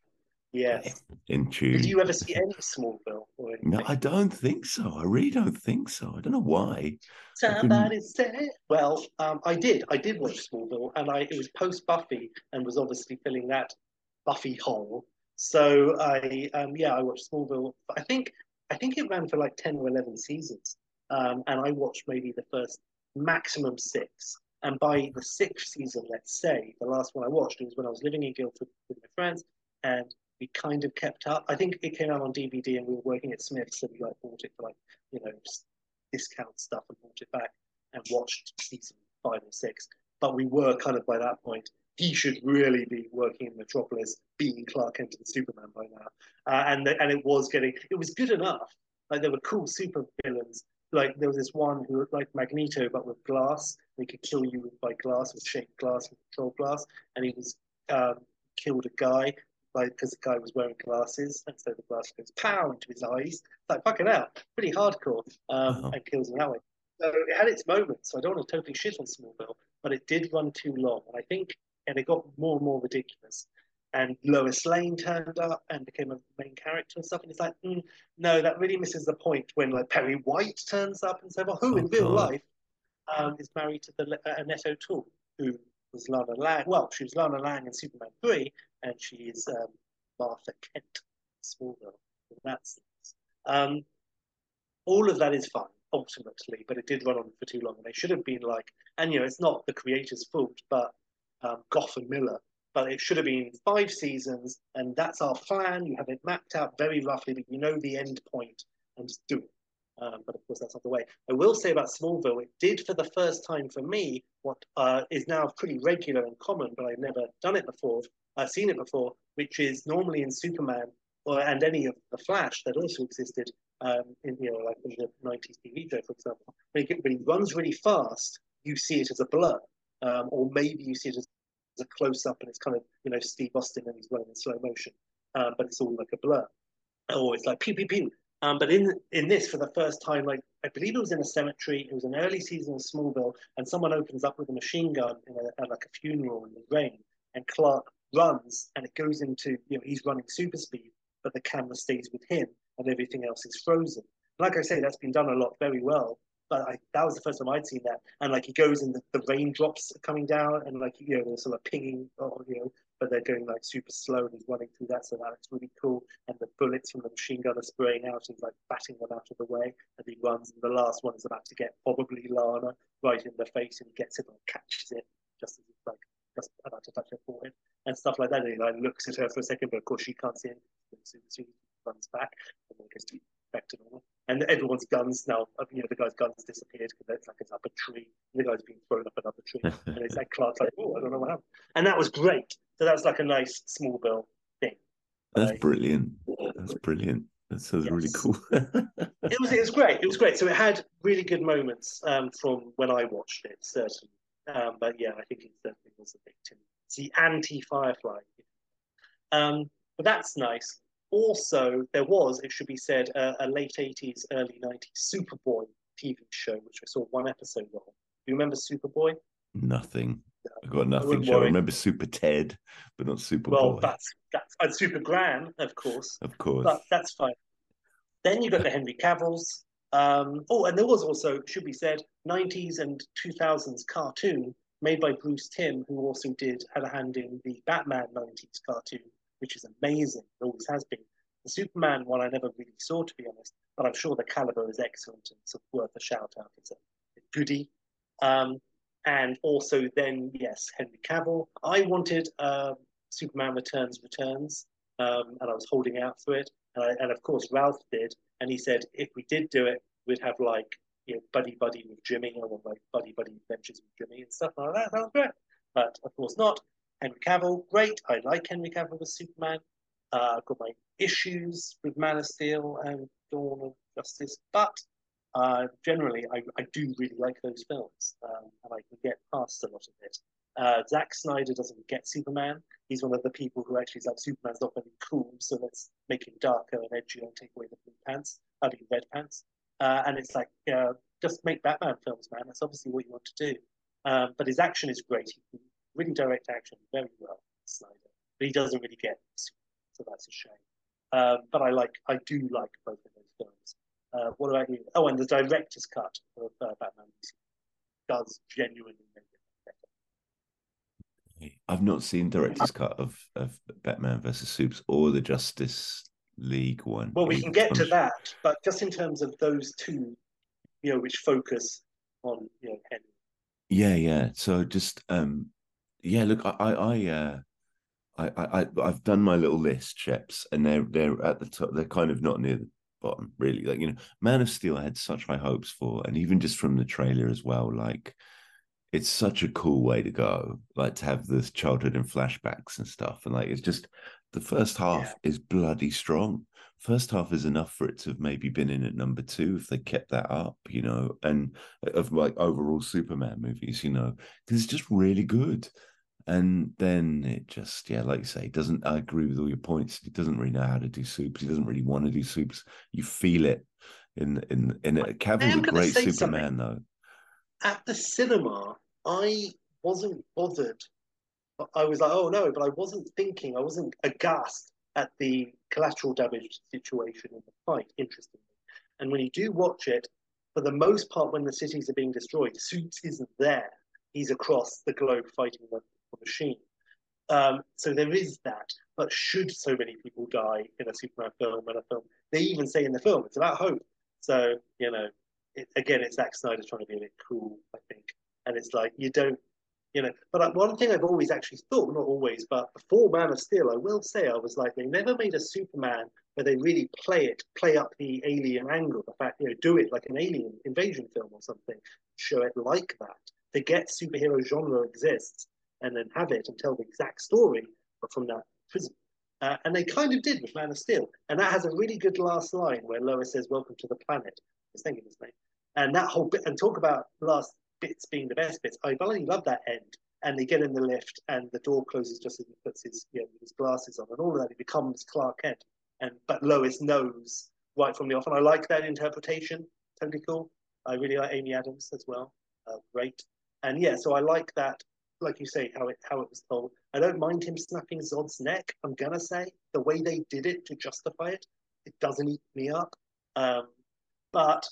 Yes. In tune. Did you ever see any Smallville? Or no, I don't think so. I really don't think so. I don't know why. Somebody said it. Well, um, I did. I did watch Smallville, and I it was post Buffy, and was obviously filling that Buffy hole. So I, um, yeah, I watched Smallville. I think I think it ran for like ten or eleven seasons, um, and I watched maybe the first maximum six. And by the sixth season, let's say the last one I watched, it was when I was living in Guildford with my friends, and we kind of kept up. I think it came out on D V D, and we were working at Smith's, and we like bought it for like, you know, discount stuff, and bought it back and watched season five and six. But we were kind of by that point, he should really be working in Metropolis, being Clark Kent and Superman by now. Uh, and the, and it was getting, it was good enough. Like there were cool super villains. Like there was this one who looked like Magneto, but with glass. They could kill you by glass, with shaped glass, with control glass. And he was um, killed a guy. like, because the guy was wearing glasses, and so the glass goes pow into his eyes. It's like, fucking hell, pretty hardcore, um, oh. and kills him that way. So it had its moments, so I don't want to totally shit on Smallville, but it did run too long, and I think, and it got more and more ridiculous. And Lois Lane turned up and became a main character and stuff. And it's like, mm, no, that really misses the point when like Perry White turns up and so on, who oh, in real God. life um, is married to the uh, Annette O'Toole, who was Lana Lang. Well, she was Lana Lang in Superman three, and she is um, Martha Kent, Smallville, in that sense. Um, all of that is fine, ultimately, but it did run on for too long. And they should have been like, and you know, it's not the creator's fault, but um, Gough and Miller. But it should have been five seasons, and that's our plan. You have it mapped out very roughly, but you know the end point, and just do it. Um, but of course, that's not the way. I will say about Smallville, it did for the first time for me what uh, is now pretty regular and common, but I've never done it before. I've seen it before, which is normally in Superman or and any of the Flash that also existed um, in you know like in the nineties T V show, for example. When it, when it runs really fast, you see it as a blur, um, or maybe you see it as a close-up, and it's kind of, you know, Steve Austin and he's running in slow motion, uh, but it's all like a blur, or it's like pew pew pew. Um, but in in this, for the first time, like I believe it was in a cemetery, it was an early season of Smallville, and someone opens up with a machine gun in a, at like a funeral in the rain, and Clark runs, and it goes into, you know, he's running super speed, but the camera stays with him, and everything else is frozen. Like I say, that's been done a lot very well. But I, that was the first time I'd seen that, and like he goes and the, the raindrops are coming down, and like you know they're sort of pinging, or, you know, but they're going like super slow, and he's running through that, so that's really cool. And the bullets from the machine gun are spraying out, and he's like batting them out of the way, and he runs, and the last one is about to get probably Lana right in the face, and he gets it and catches it just as he's like just about to touch her forehead and stuff like that. And he like looks at her for a second, but of course she can't see him. So she runs back, and then goes to. And everyone's guns now, you know, the guy's guns disappeared because it's like it's up a tree. The guy's been thrown up another tree. And it's like Clark's like, oh, I don't know what happened. And that was great. So that's like a nice Smallville thing. That's uh, brilliant. That's brilliant. That sounds yes. really cool. it was it was great. It was great. So it had really good moments um, from when I watched it, certainly. Um, but yeah, I think it certainly was a victim. It's the anti-Firefly. Um, but that's nice. Also, there was, it should be said, uh, a late eighties, early nineties Superboy T V show, which I saw one episode of. Do you remember Superboy? Nothing. No. I've got nothing. I, show. I remember Super Ted, but not Superboy. Well, that's, that's and Super Gran, of course. Of course. But that's fine. Then you got the Henry Cavills. Um, oh, and there was also, it should be said, nineties and two thousands cartoon made by Bruce Timm, who also did had a hand in the Batman nineties cartoon, which is amazing, it always has been. The Superman one I never really saw, to be honest, but I'm sure the caliber is excellent and it's worth a shout-out. It's a goodie. Um, and also then, yes, Henry Cavill. I wanted uh, Superman Returns Returns, um, and I was holding out for it. And, I, and, of course, Ralph did, and he said if we did do it, we'd have, like, you know, buddy-buddy with Jimmy, or, like, buddy-buddy adventures with Jimmy and stuff like that. That was great. But, of course, not. Henry Cavill, great. I like Henry Cavill as Superman. Uh, I've got my issues with Man of Steel and Dawn of Justice, but uh, generally I, I do really like those films, um, and I can get past a lot of it. Uh, Zack Snyder doesn't get Superman. He's one of the people who actually is like, Superman's not very cool, so let's make him darker and edgier and take away the blue pants, I mean red pants. Uh, and it's like, uh, just make Batman films, man. That's obviously what you want to do. Uh, but his action is great. He can really direct action very well, Snyder, but he doesn't really get Superman, so that's a shame. Um, but I like, I do like both of those films. Uh, what about you? Oh, and the director's cut of uh, Batman does genuinely make it better. I've not seen director's cut of, of Batman versus Supes or the Justice League one. Well, we can get to that, but just in terms of those two, you know, which focus on, you know, Henry. Yeah, yeah. So just, um, yeah, look, I, I, uh, I, I, I've done my little list, Sheps, and they're they're at the top. They're kind of not near the bottom, really. Like, you know, Man of Steel, I had such high hopes for, and even just from the trailer as well. Like, it's such a cool way to go, like to have this childhood and flashbacks and stuff. And like, it's just the first half yeah. is bloody strong. First half is enough for it to have maybe been in at number two if they kept that up, you know, and of like overall Superman movies, you know, because it's just really good. And then it just, yeah, like you say, doesn't, I agree with all your points. He doesn't really know how to do supers. He doesn't really want to do supers. You feel it in in in it. Cavill's a great Superman, though. At the cinema, I wasn't bothered. I was like, oh no, but I wasn't thinking. I wasn't aghast at the collateral damage situation in the fight, interestingly. And when you do watch it, for the most part, when the cities are being destroyed, Suits isn't there. He's across the globe fighting the machine. Um, so there is that. But should so many people die in a Superman film and a film? They even say in the film, it's about hope. So, you know, it, again, it's Zack Snyder trying to be a bit cool, I think. And it's like, you don't, you know. But one thing I've always actually thought, not always, but before Man of Steel, I will say, I was like, they never made a Superman where they really play it, play up the alien angle. The fact, you know, do it like an alien invasion film or something. Show it like that. They get superhero genre exists and then have it and tell the exact story, but from that prison. Uh, and they kind of did with Man of Steel. And that has a really good last line where Lois says, welcome to the planet. I was thinking his name. And that whole bit, and talk about last bits being the best bits. I really love that end. And they get in the lift and the door closes just as he puts his, you know, his glasses on. And all of that, he becomes Clark Kent. And, but Lois knows right from the off. And I like that interpretation. Totally cool. I really like Amy Adams as well. Uh, great. And yeah, so I like that. Like you say, how it how it was told. I don't mind him snapping Zod's neck. I'm gonna say the way they did it to justify it, it doesn't eat me up. Um, but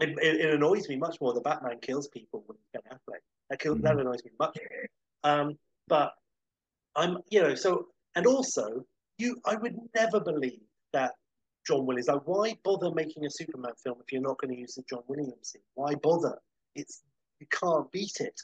it, it, it annoys me much more. The Batman kills people when Ben Affleck. That kills, mm-hmm. that annoys me much more. Um, but I'm you know so and also you I would never believe that John Williams. Like, why bother making a Superman film if you're not going to use the John Williams scene? Why bother? It's you can't beat it.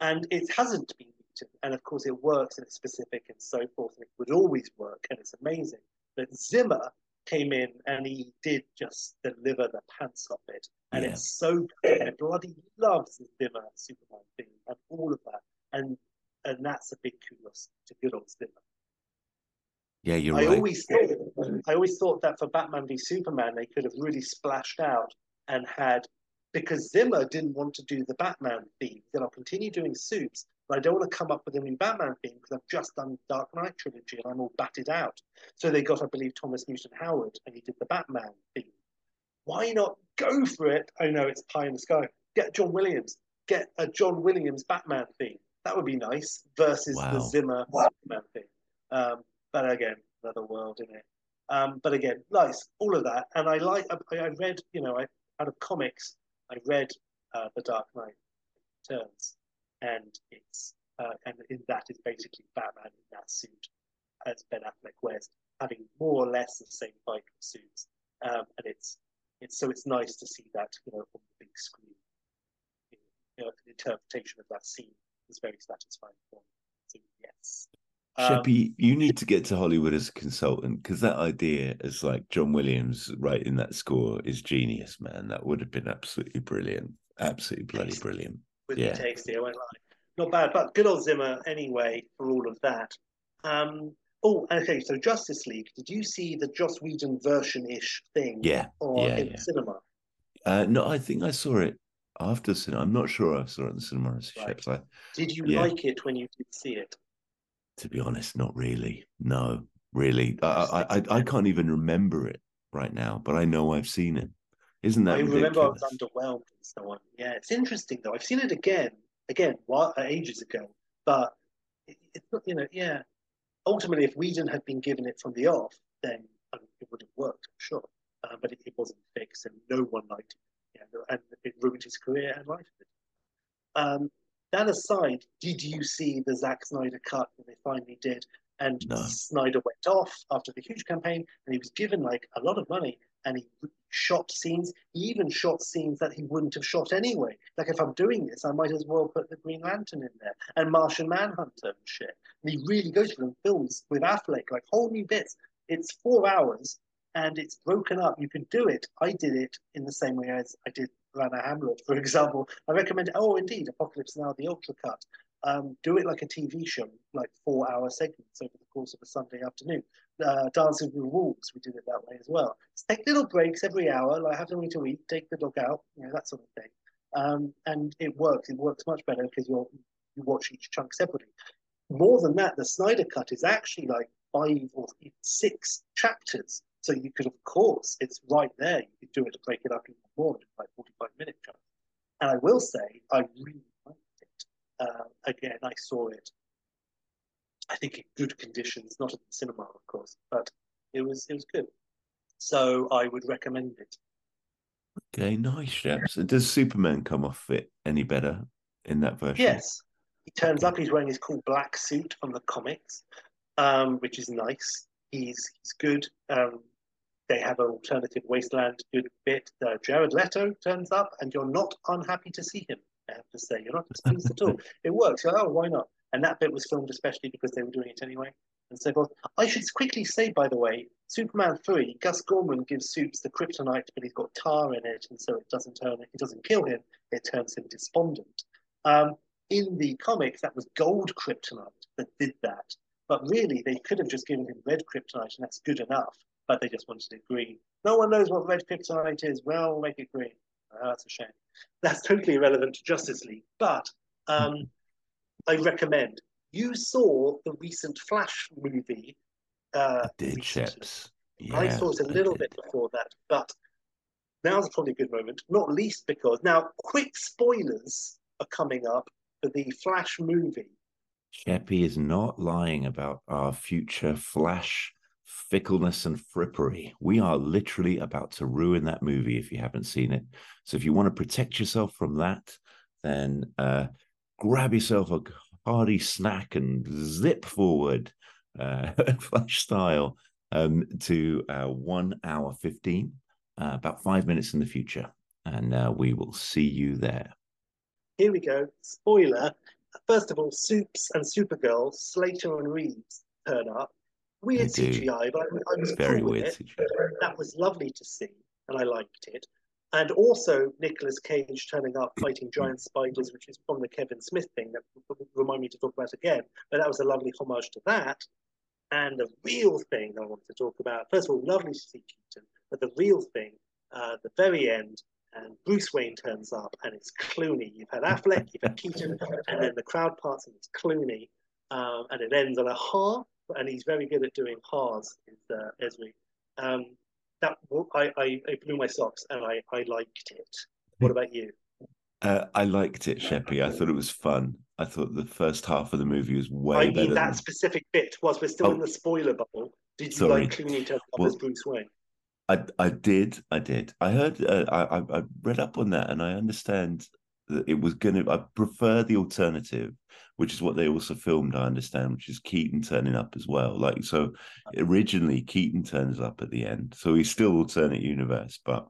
And it hasn't been beaten, and of course it works and it's specific and so forth, and it would always work, and it's amazing. But Zimmer came in and he did just deliver the pants off it, and yeah. it's so good. I bloody loves the Zimmer Superman thing and all of that, and and that's a big kudos to good old Zimmer. Yeah, you're I right. Always thought, I always thought that for Batman v Superman they could have really splashed out and had. Because Zimmer didn't want to do the Batman theme, then I'll continue doing Suits, but I don't want to come up with a new Batman theme because I've just done Dark Knight trilogy and I'm all batted out. So they got, I believe, Thomas Newton Howard, and he did the Batman theme. Why not go for it? Oh no, it's pie in the sky. Get John Williams. Get a John Williams Batman theme. That would be nice versus wow. the Zimmer wow. Batman theme. Um, but again, another world in it. Um, but again, nice, all of that. And I like. I, I read, you know, I out of comics. I read uh, The Dark Knight Returns, and it's uh, and in that is basically Batman in that suit as Ben Affleck wears, having more or less the same bike suits, um, and it's it's so it's nice to see that, you know, on the big screen. You know, the interpretation of that scene is very satisfying for me. So yes, Sheppy, um, you need to get to Hollywood as a consultant, because that idea is like John Williams writing that score is genius, man. That would have been absolutely brilliant. Absolutely bloody brilliant. Would yeah. be tasty, I won't lie. Not bad, but good old Zimmer anyway for all of that. Um, oh, okay, so Justice League, did you see the Joss Whedon version-ish thing yeah. on, yeah, in yeah. the cinema? Uh, no, I think I saw it after the cinema. I'm not sure I saw it in the cinema. Right. So, did you yeah. like it when you did see it? To be honest, not really. No, really. I, I I I can't even remember it right now, but I know I've seen it. Isn't that I ridiculous? Remember I was underwhelmed and so on. Yeah, it's interesting though. I've seen it again, again, while, uh, ages ago. But it, it's not, you know, yeah. Ultimately, if Whedon had been given it from the off, then I mean, it would have worked, I'm sure. Uh, but it, it wasn't fixed, and no one liked it, yeah, and it ruined his career and life. Um. That aside, did you see the Zack Snyder cut that they finally did? And no. Snyder went off after the huge campaign, and he was given like a lot of money, and he shot scenes. He even shot scenes that he wouldn't have shot anyway. Like, if I'm doing this, I might as well put the Green Lantern in there and Martian Manhunter and shit. And he really goes for them, films with Affleck, like whole new bits. It's four hours, and it's broken up. You can do it. I did it in the same way as I did Rana Hamlet, for example. I recommend, oh, indeed, Apocalypse Now, the Ultra Cut. Um, do it like a T V show, like four-hour segments over the course of a Sunday afternoon. Uh, Dancing with Wolves, we did it that way as well. Just take little breaks every hour, like have something to eat, take the dog out, you know, that sort of thing. Um, and it works. It works much better because you're you watch each chunk separately. More than that, the Snyder Cut is actually like five or six chapters. So you could, of course, it's right there. You could do it to break it up even more in like forty-five minute chunks. And I will say, I really liked it. Uh, again, I saw it, I think, in good conditions, not at the cinema, of course, but it was it was good. So I would recommend it. Okay, nice, chaps. Does Superman come off it any better in that version? Yes. He turns up, he's wearing his cool black suit from the comics, um, which is nice. He's he's good. Um, they have an alternative wasteland good bit. Uh, Jared Leto turns up, and you're not unhappy to see him, I have to say. You're not displeased at all. It works. You're like, oh, why not? And that bit was filmed especially because they were doing it anyway, and so forth. I should quickly say, by the way, Superman three, Gus Gorman gives Supes the kryptonite, but he's got tar in it, and so it doesn't turn it, it doesn't kill him, it turns him despondent. Um, in the comics, that was gold kryptonite that did that, but really they could have just given him red kryptonite, and that's good enough, but they just wanted it green. No one knows what red kryptonite is, well, make it green. Oh, that's a shame. That's totally irrelevant to Justice League, but um, I recommend. You saw the recent Flash movie. Uh, I did, chaps. Yeah, I saw it a little bit before that, but now's probably a good moment, not least because, now, quick spoilers are coming up for the Flash movie. Sheppy is not lying about our future Flash fickleness and frippery. We are literally about to ruin that movie if you haven't seen it. So if you want to protect yourself from that, then uh, grab yourself a hearty snack and zip forward, uh, Flash style, um, to uh, one hour fifteen, uh, about five minutes in the future. And uh, we will see you there. Here we go. Spoiler. First of all, Supes and Supergirl, Slater and Reeves turn up. Weird C G I, but I, I was very cool with it. C G I. That was lovely to see, and I liked it. And also Nicolas Cage turning up fighting giant spiders, which is from the Kevin Smith thing that remind me to talk about again. But that was a lovely homage to that. And the real thing I wanted to talk about, first of all, lovely to see Keaton, but the real thing, uh, the very end, and Bruce Wayne turns up, and it's Clooney. You've had Affleck, you've had Keaton, and then the crowd parts, and it's Clooney. Um, and it ends on a ha, and he's very good at doing ha's, uh, Esri. Um, That I, I, I blew my socks, and I, I liked it. What about you? Uh, I liked it, Sheppy. I thought it was fun. I thought the first half of the movie was way I mean, better. I mean, that than... specific bit was, we're still oh. in the spoiler bubble. Did you Sorry. like Clooney turning up well, as Bruce Wayne? I, I did. I did. I heard, uh, I, I read up on that, and I understand that it was going to, I prefer the alternative, which is what they also filmed, I understand, which is Keaton turning up as well. Like, so originally Keaton turns up at the end, so he's still alternate universe, but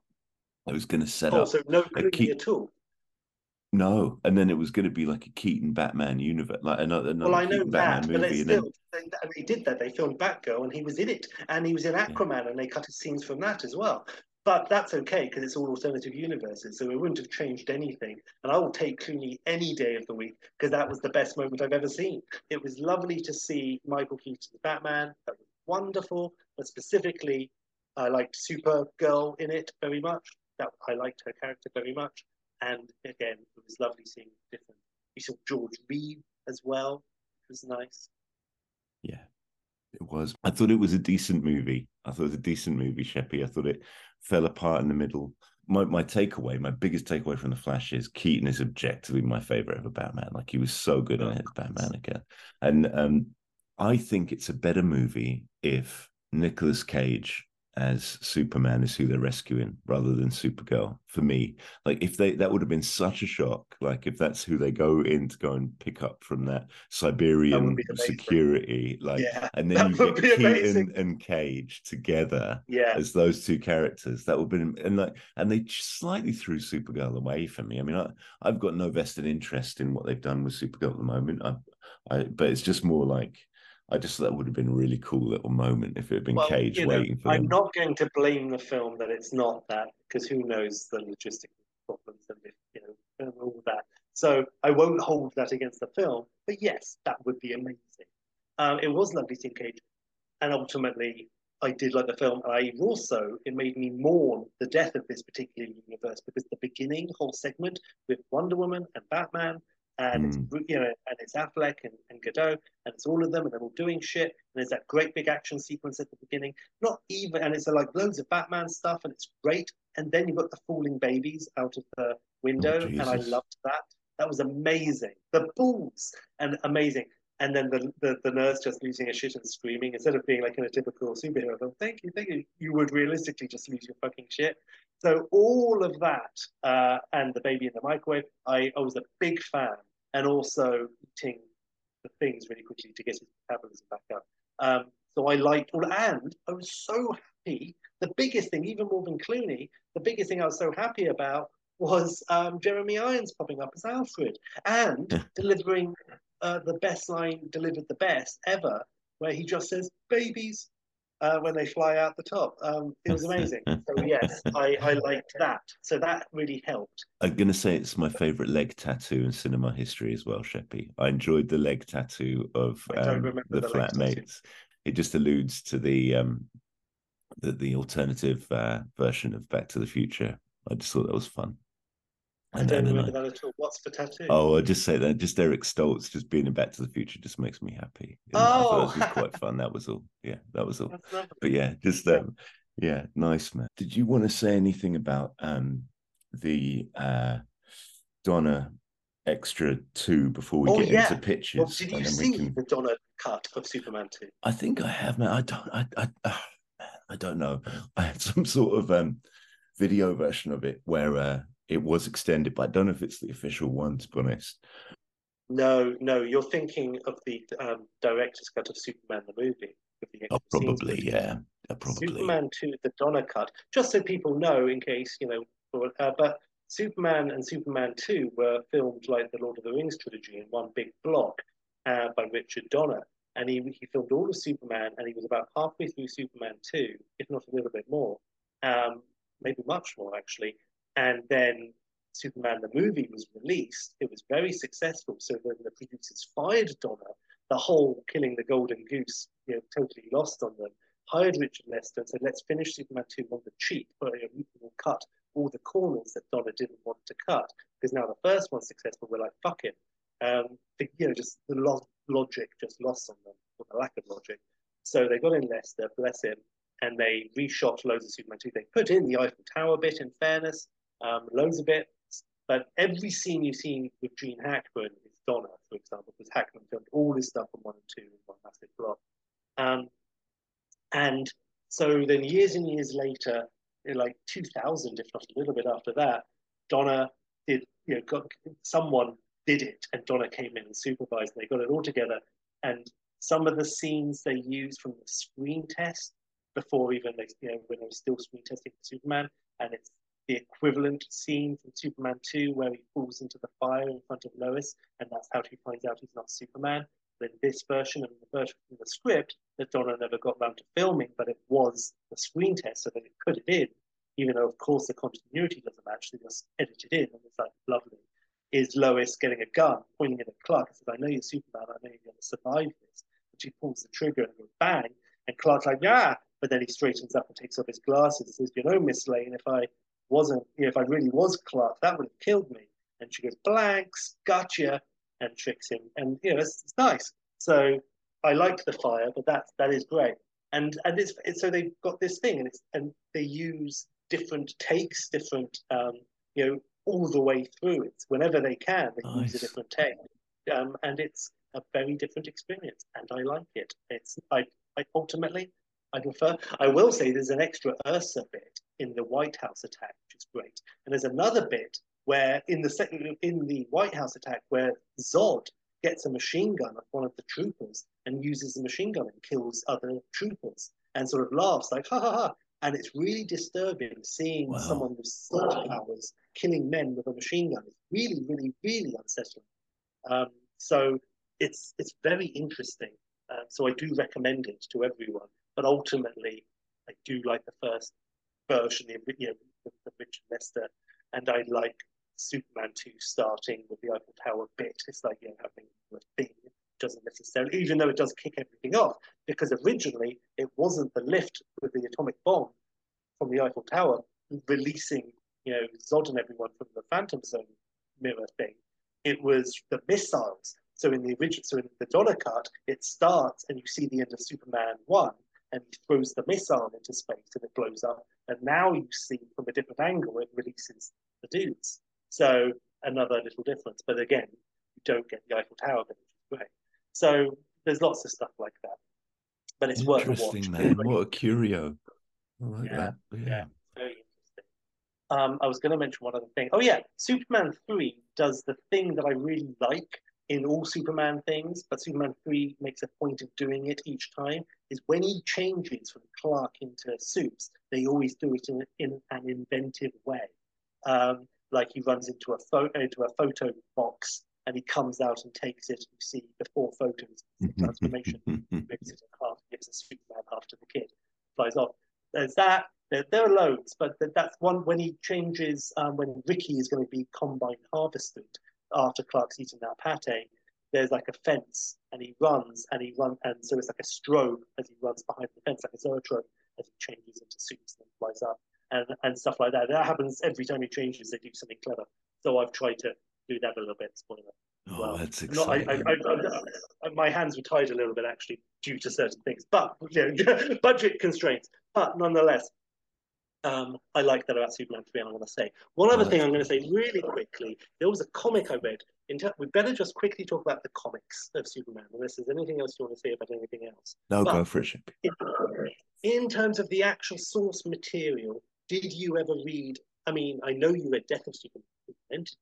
I was going to set oh, up... so no Clooney Keaton... at all? No, and then it was going to be like a Keaton Batman universe, like another, another well, I Keaton know Batman that, movie. But they, still, then... they, they did that, they filmed Batgirl, and he was in it, and he was in Aquaman, yeah. and they cut his scenes from that as well. But that's okay, because it's all alternative universes, so it wouldn't have changed anything. And I will take Clooney any day of the week, because that was the best moment I've ever seen. It was lovely to see Michael Keaton's Batman. That was wonderful. But specifically, I liked Supergirl in it very much. That I liked her character very much. And again, it was lovely seeing different. We saw George Reeve as well, which was nice. Yeah, it was. I thought it was a decent movie. I thought it was a decent movie, Sheppy. I thought it fell apart in the middle. My my takeaway, my biggest takeaway from The Flash is Keaton is objectively my favorite of Batman. Like, he was so good on his Batman again. And um, I think it's a better movie if Nicolas Cage as Superman is who they're rescuing rather than Supergirl, for me. Like, if they, that would have been such a shock. Like, if that's who they go in to go and pick up from that Siberian that security, like, yeah, and then you get Keaton amazing. and Cage together yeah. as those two characters, that would have been, and like, and they slightly threw Supergirl away from me. I mean, I, I've got no vested interest in what they've done with Supergirl at the moment. I, I, but it's just more like, I just thought that would have been a really cool little moment if it had been well, Cage you know, waiting for I'm them. not going to blame the film that it's not that, because who knows the logistical problems and if, you know, and all that. So I won't hold that against the film, but yes, that would be amazing. Um, it was lovely seeing Cage, and ultimately I did like the film. I also, it made me mourn the death of this particular universe, because the beginning whole segment with Wonder Woman and Batman and mm. it's, you know, and it's Affleck and, and Godot, and it's all of them, and they're all doing shit. And there's that great big action sequence at the beginning. Not even, and it's like loads of Batman stuff, and it's great. And then you've got the falling babies out of the window, oh, and I loved that. That was amazing. The balls and amazing. And then the, the, the nurse just losing her shit and screaming instead of being like in a typical superhero film. Thank you, thank you. You would realistically just lose your fucking shit. So all of that uh, and the baby in the microwave, I, I was a big fan. And also eating the things really quickly to get his metabolism back up. Um, so I liked all, and I was so happy. The biggest thing, even more than Clooney, the biggest thing I was so happy about was um, Jeremy Irons popping up as Alfred and delivering. Uh, the best line delivered the best ever, where he just says babies uh, when they fly out the top. Um, it was amazing. So yes, I, I liked that. So that really helped. I'm going to say it's my favourite leg tattoo in cinema history as well, Sheppy. I enjoyed the leg tattoo of um, the, the Flatmates. It just alludes to the, um, the, the alternative uh, version of Back to the Future. I just thought that was fun. I and, don't and remember I, that at all. What's the tattoo? Oh, I'll just say that. Just Eric Stoltz, just being in Back to the Future just makes me happy. And oh! It was quite fun. That was all. Yeah, that was all. But yeah, just, um, yeah, nice, man. Did you want to say anything about um, the uh, Donner Extra two before we oh, get yeah. into pictures? Well, did you see can... the Donner cut of Superman two? I think I have, man. I don't, I, I, oh, man, I don't know. I had some sort of um, video version of it where... Uh, it was extended, but I don't know if it's the official one, to be honest. No, no, you're thinking of the um, director's cut of Superman the movie. The oh, probably, scenes. yeah. Uh, probably. Superman two, the Donner cut, just so people know in case, you know, for, uh, but Superman and Superman two were filmed like the Lord of the Rings trilogy in one big block uh, by Richard Donner. And he, he filmed all of Superman, and he was about halfway through Superman two, if not a little bit more, um, maybe much more, actually. And then Superman the movie was released. It was very successful. So then the producers fired Donner. The whole killing the golden goose, you know, totally lost on them. Hired Richard Lester and said, "Let's finish Superman two on the cheap, but we will cut all the corners that Donner didn't want to cut because now the first one's successful. We're like, fuck it." Um, the, you know, just the lo logic just lost on them, or the lack of logic. So they got in Lester, bless him, and they reshot loads of Superman two. They put in the Eiffel Tower bit, in fairness. Um, loads of bits, but every scene you see with Gene Hackman is Donner, for example, because Hackman filmed all his stuff from one and two in one massive block. Um, and so then years and years later, in like two thousand, if not a little bit after that, Donner did, you know, got, someone did it, and Donner came in and supervised, and they got it all together. And some of the scenes they used from the screen test before even, they, you know, when they were still screen testing for Superman, and it's the equivalent scene from Superman two where he falls into the fire in front of Lois, and that's how he finds out he's not Superman. Then this version and the version from the script that Donner never got round to filming, but it was the screen test, so that it put it in, even though, of course, the continuity doesn't match, they just edited in, and it's like, lovely. Is Lois getting a gun, pointing it at Clark, and says, "I know you're Superman, I know you're going to survive this." And she pulls the trigger and goes, bang, and Clark's like, "Yeah!" But then he straightens up and takes off his glasses and says, "You know, Miss Lane, if I... wasn't, you know, if I really was Clark, that would have killed me." And she goes, "Blanks, gotcha," and tricks him. And, you know, it's, it's nice. So I liked the fire, but that, that is great. And and it's, it's so they've got this thing, and it's, and they use different takes, different, um, you know, all the way through. It's whenever they can, they nice. use a different take. Um, and it's a very different experience, and I like it. It's I, I ultimately. I prefer. I will say there's an extra Ursa bit in the White House attack, which is great. And there's another bit where in the second, in the White House attack, where Zod gets a machine gun at one of the troopers and uses the machine gun and kills other troopers and sort of laughs like, ha ha ha. And it's really disturbing seeing wow. someone with Zod powers killing men with a machine gun. It's really, really, really unsettling. Um, so it's, it's very interesting. Uh, so I do recommend it to everyone. But ultimately, I do like the first version, you know, of Richard Lester, and I like Superman two starting with the Eiffel Tower bit. It's like, you know, having a thing doesn't necessarily, even though it does kick everything off, because originally it wasn't the lift with the atomic bomb from the Eiffel Tower releasing, you know, Zod and everyone from the Phantom Zone mirror thing. it was the missiles. So in the original, so in the Donner cut, it starts and you see the end of Superman one, and he throws the missile into space and it blows up. And now you see from a different angle, it releases the dudes. So another little difference. But again, you don't get the Eiffel Tower, but it's great. So there's lots of stuff like that. But it's worth a watch. Interesting, man. What a curio. I like yeah, that. Yeah. yeah, very interesting. Um, I was going to mention one other thing. Oh, yeah. Superman three does the thing that I really like in all Superman things, but Superman three makes a point of doing it each time, is when he changes from Clark into Supes, they always do it in, in an inventive way. Um, like he runs into a, pho into a photo box and he comes out and takes it. You see the four photos of the transformation. He rips it in half, gives a Superman after the kid flies off. There's that. There, there are loads, but that's one when he changes, um, when Ricky is going to be combine harvested after Clark's eaten that pate. There's like a fence and he runs and he runs. And so it's like a strobe as he runs behind the fence, like a zoetrope, as he changes into suits and flies up and, and stuff like that. That happens every time he changes, they do something clever. So I've tried to do that a little bit. Spoiler. Oh, well, that's exciting. Not, I, I, I, I, my hands were tied a little bit actually due to certain things, but you know, budget constraints. But nonetheless, um, I like that about Superman three, and I want to say one other oh, thing. I'm going to say really quickly. There was a comic I read. In we better just quickly talk about the comics of Superman, unless there's anything else you want to say about anything else. No, but go for it. In, in terms of the actual source material, did you ever read? I mean, I know you read Death of Superman, Entity.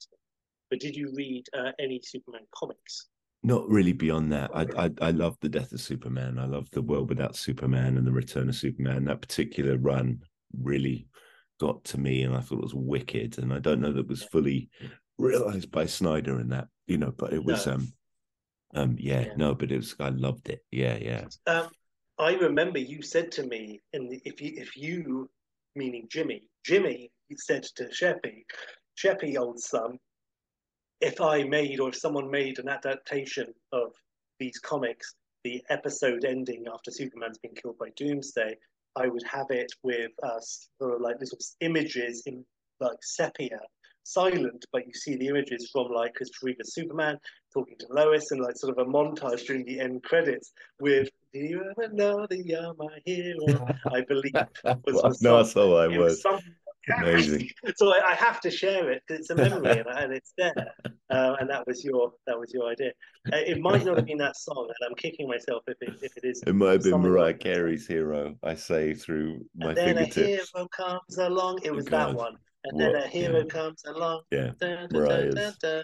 But did you read uh, any Superman comics? Not really beyond that. I, I I love the Death of Superman. I love the World Without Superman and the Return of Superman. That particular run really got to me, and I thought it was wicked. And I don't know that it was fully realized by Snyder in that, you know. But it was, no. um, um, yeah, yeah, no. But it was, I loved it. Yeah, yeah. Um, I remember you said to me, and if you, if you, meaning Jimmy, Jimmy said to Sheppy, Sheppy, old son, if I made or if someone made an adaptation of these comics, the episode ending after Superman's been killed by Doomsday, I would have it with uh, sort of like little images in like sepia, silent, but you see the images from like Christopher Reeve as Superman talking to Lois and like sort of a montage during the end credits with "Do you ever know that you're my hero?" I believe was for no, that's all I was. Amazing. So I, I have to share it because it's a memory and, I, and it's there. Uh, and that was your that was your idea. Uh, it might not have been that song, and I'm kicking myself if it if it is. It might have been Mariah Carey's "Hero." I say through my and then fingertips. Then a hero comes along. It was God. That one. And what? Then a hero yeah. comes along. Yeah, da, da, da, da, da. There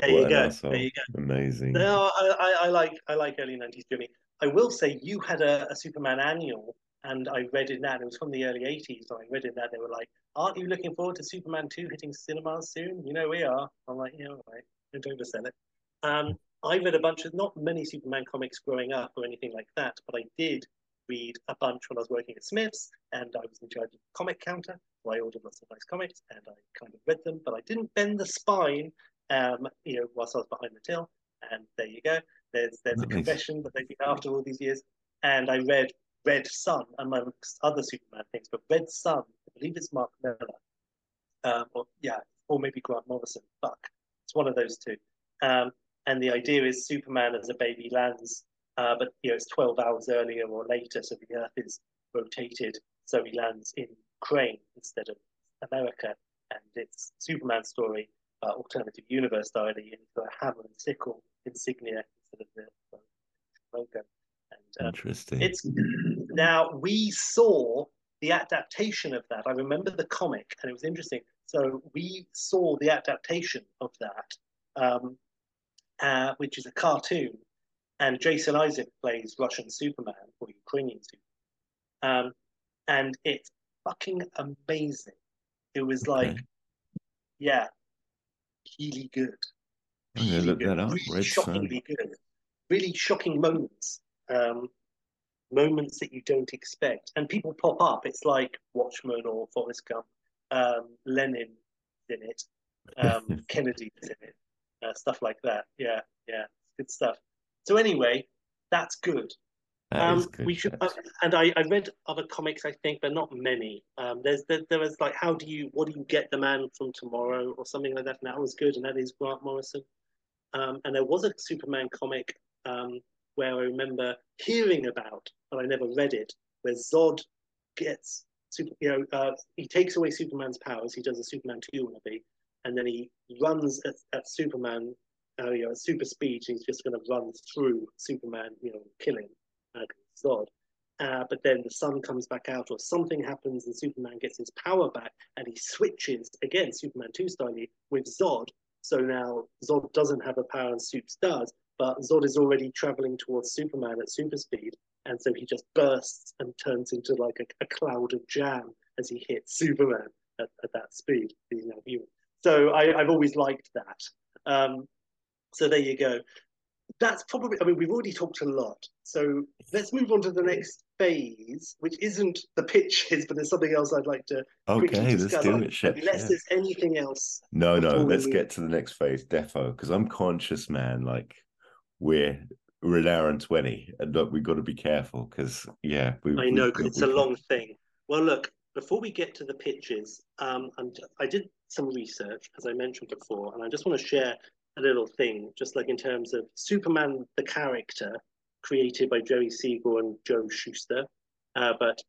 what you go. There you go. Amazing. No, I, I, I like I like early nineties Jimmy. I will say you had a, a Superman annual. And I read in that, it was from the early eighties, and I read in that, they were like, aren't you looking forward to Superman two hitting cinemas soon? You know we are. I'm like, yeah, all right, don't oversell it. Um, I read a bunch of, not many Superman comics growing up or anything like that, but I did read a bunch when I was working at Smith's, and I was in charge of the comic counter, so I ordered lots of nice comics, and I kind of read them, but I didn't bend the spine, um, you know, whilst I was behind the till, and there you go. There's, there's nice. A confession that they did after all these years, and I read Red Sun, amongst other Superman things, but Red Sun, I believe it's Mark Miller, um, or yeah, or maybe Grant Morrison. Fuck, it's one of those two. Um, and the idea is Superman as a baby lands, uh, but you know it's twelve hours earlier or later, so the Earth is rotated, so he lands in Ukraine instead of America, and it's Superman's story, uh, alternative universe style, and he's got a hammer and sickle insignia instead of the logo. And, uh, interesting. It's now we saw the adaptation of that. I remember the comic, and it was interesting. So we saw the adaptation of that, um, uh, which is a cartoon, and Jason Isaac plays Russian Superman or Ukrainian Superman, um, and it's fucking amazing. It was okay. like, yeah, really good. Really I'm gonna look good. That up. Really Red shockingly Sun. Good. Really shocking moments. Um, moments that you don't expect, and people pop up. It's like Watchmen or Forrest Gump. Um, Lenin's in it. Um, Kennedy's in it. Uh, stuff like that. Yeah, yeah, good stuff. So anyway, that's good. That um, good we should. Uh, and I, I read other comics, I think, but not many. Um, there's there, there was like, how do you? What do you get the man from tomorrow, or something like that? And that was good, and that is Grant Morrison. Um, and there was a Superman comic um, where I remember hearing about, but I never read it, where Zod gets, super, you know, uh, he takes away Superman's powers. He does a Superman two wannabe, and then he runs at, at Superman, uh, you know, at super speed. He's just going to run through Superman, you know, killing uh, Zod. Uh, but then the sun comes back out, or something happens, and Superman gets his power back, and he switches again, Superman two style, with Zod. So now Zod doesn't have a power, and Supes does, but Zod is already traveling towards Superman at super speed, and so he just bursts and turns into like a, a cloud of jam as he hits Superman at, at that speed. He's now human. So I, I've always liked that. Um, so there you go. That's probably, I mean, we've already talked a lot. So let's move on to the next phase, which isn't the pitches, but there's something else I'd like to okay, quickly discuss. Okay, let's do it, Unless yeah. there's anything else. No, no, let's we... get to the next phase, defo, because I'm conscious, man, like we're, we're an hour and twenty, and look, we've got to be careful because, yeah. We, I we, know, because it's we, a long thing. Well, look, before we get to the pitches, um, I'm, I did some research, as I mentioned before, and I just want to share a little thing, just like in terms of Superman, the character created by Jerry Siegel and Joe Shuster, uh, but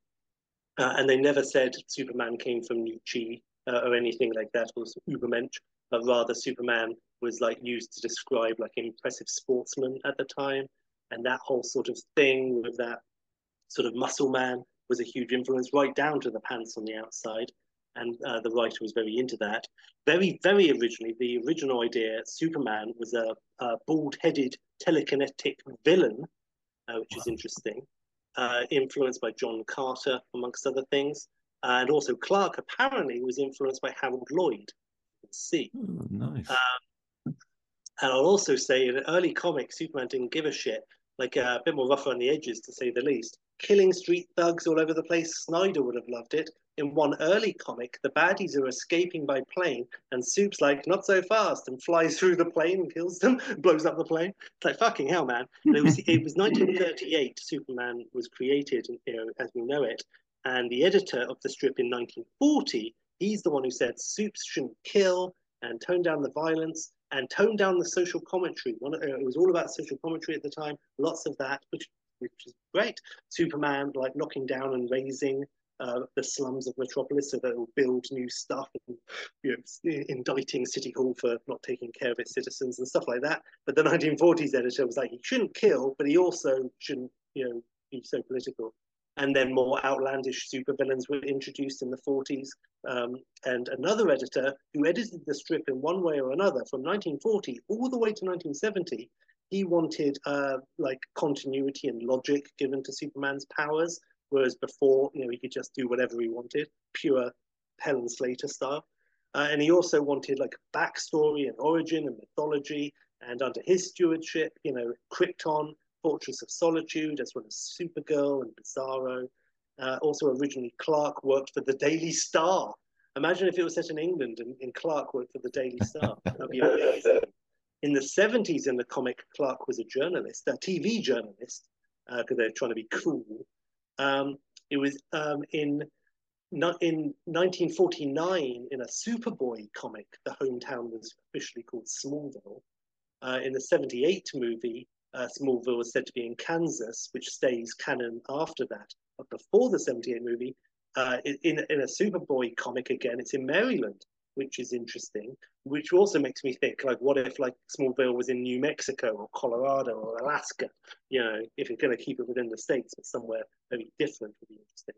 uh, and they never said Superman came from Nietzsche uh, or anything like that, or Übermensch, but rather Superman was like used to describe like impressive sportsmen at the time, and that whole sort of thing with that sort of muscle man was a huge influence, right down to the pants on the outside. And uh, the writer was very into that. Very, very originally, the original idea, Superman was a, a bald-headed telekinetic villain, uh, which wow. is interesting, uh, influenced by Jon Carter, amongst other things. Uh, and also Clark apparently was influenced by Harold Lloyd. You can see. Oh, nice. Um, and I'll also say in an early comic, Superman didn't give a shit, like uh, a bit more rough on the edges, to say the least. Killing street thugs all over the place, Snyder would have loved it. In one early comic, the baddies are escaping by plane, and Soup's like, not so fast, and flies through the plane and kills them, blows up the plane. It's like, fucking hell, man. And it was, it was nineteen thirty-eight Superman was created, you know, as we know it, and the editor of the strip in nineteen forty, he's the one who said Soup shouldn't kill, and tone down the violence, and tone down the social commentary. One, uh, it was all about social commentary at the time, lots of that, which, which is great. Superman, like, knocking down and raising Uh, the slums of Metropolis, so that it will build new stuff, and you know, indicting City Hall for not taking care of its citizens and stuff like that. But the nineteen forties editor was like, he shouldn't kill, but he also shouldn't, you know, be so political. And then more outlandish supervillains were introduced in the forties. Um, and another editor who edited the strip in one way or another from nineteen forty all the way to nineteen seventy, he wanted uh, like continuity and logic given to Superman's powers. Whereas before, you know, he could just do whatever he wanted, pure Helen Slater style. Uh, and he also wanted like backstory and origin and mythology. And under his stewardship, you know, Krypton, Fortress of Solitude, as well as Supergirl and Bizarro. Uh, also, originally Clark worked for the Daily Star. Imagine if it was set in England and, and Clark worked for the Daily Star. That'd be amazing. In the seventies, in the comic, Clark was a journalist, a T V journalist, because uh, they're trying to be cool. Um, it was um, in, in nineteen forty-nine, in a Superboy comic, the hometown was officially called Smallville. Uh, in the seventy-eight movie, uh, Smallville was said to be in Kansas, which stays canon after that. But before the seventy-eight movie, uh, in, in a Superboy comic again, it's in Maryland, which is interesting, which also makes me think, like, what if, like, Smallville was in New Mexico or Colorado or Alaska? You know, if you're going to keep it within the states, but somewhere very different would be interesting.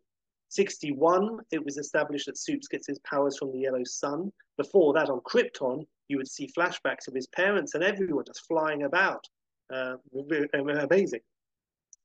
sixty-one, it was established that Supes gets his powers from the yellow sun. Before that, on Krypton, you would see flashbacks of his parents and everyone just flying about. Uh, amazing.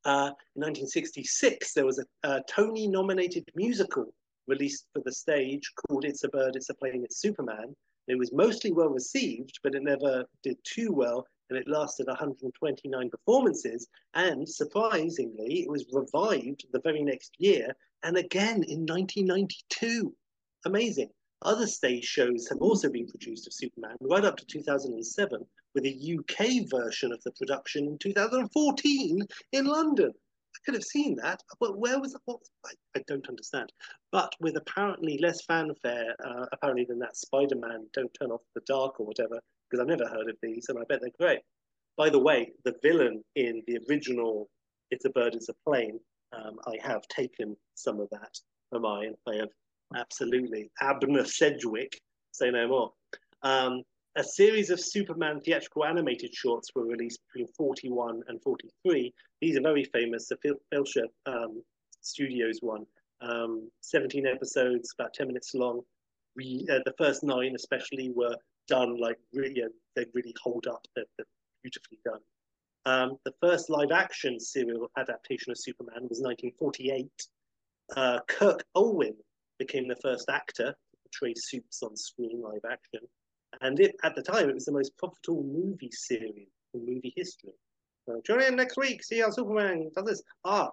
Uh, in nineteen sixty-six, there was a, a Tony-nominated musical released for the stage called It's a Bird, It's a Plane, It's Superman. It was mostly well received, but it never did too well, and it lasted one hundred twenty-nine performances, and surprisingly, it was revived the very next year, and again in nineteen ninety-two. Amazing. Other stage shows have also been produced of Superman, right up to two thousand seven, with a U K version of the production in two thousand fourteen in London. I could have seen that, but where was what? I, I don't understand. But with apparently less fanfare, uh, apparently than that Spider-Man Don't Turn Off the Dark or whatever because I've never heard of these, and I bet they're great. By the way, the villain in the original It's a Bird, It's a Plane, um, I have taken some of that from I, and I have absolutely, Abner Sedgwick, say no more. Um, a series of Superman theatrical animated shorts were released between forty-one and forty-three. These are very famous, the Filcher um, Studios one, um, seventeen episodes, about ten minutes long. We, uh, the first nine especially were done like really, you know, they really hold up, they're, they're beautifully done. Um, the first live action serial adaptation of Superman was nineteen forty-eight. Uh, Kirk Owen became the first actor to portray Supes on screen live action. And it, at the time, it was the most profitable movie series in movie history. So, tune in next week, see how Superman does this. Ah,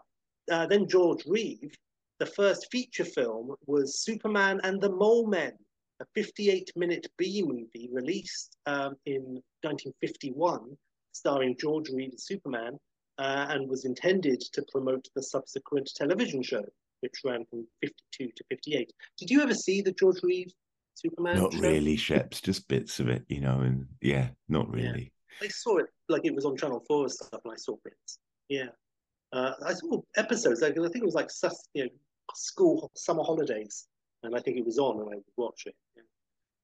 uh, then George Reeve, the first feature film was Superman and the Mole Men, a fifty-eight minute B movie released um, in nineteen fifty-one, starring George Reeve as Superman, uh, and was intended to promote the subsequent television show, which ran from fifty-two to fifty-eight. Did you ever see the George Reeve Superman Not show? Really, Sheps, just bits of it, you know, and yeah, not really. Yeah. I saw it, like it was on Channel four and stuff, and I saw bits, yeah. Uh, I saw episodes, like, I think it was like you know, school summer holidays, and I think it was on, and I would watch it. Yeah.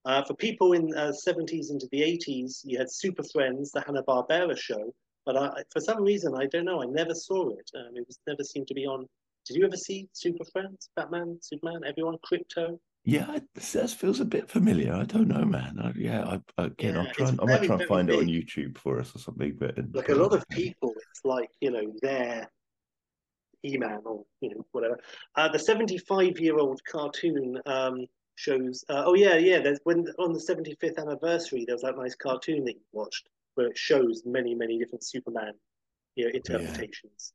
Uh, for people in uh, the seventies into the eighties, you had Super Friends, the Hanna-Barbera show, but I, for some reason, I don't know, I never saw it. Um, it was never seemed to be on. Did you ever see Super Friends, Batman, Superman, everyone, Krypto? Yeah, I, that feels a bit familiar. I don't know, man. I, yeah, I, again, yeah, I'll try and, very, I might try and find big. it on YouTube for us or something. But like a lot of people, it's like, you know, their E-Man or, you know, whatever. Uh, the seventy-five-year-old cartoon um, shows, uh, oh, yeah, yeah, there's when on the seventy-fifth anniversary, there was that nice cartoon that you watched where it shows many, many different Superman, you know, interpretations. Yeah.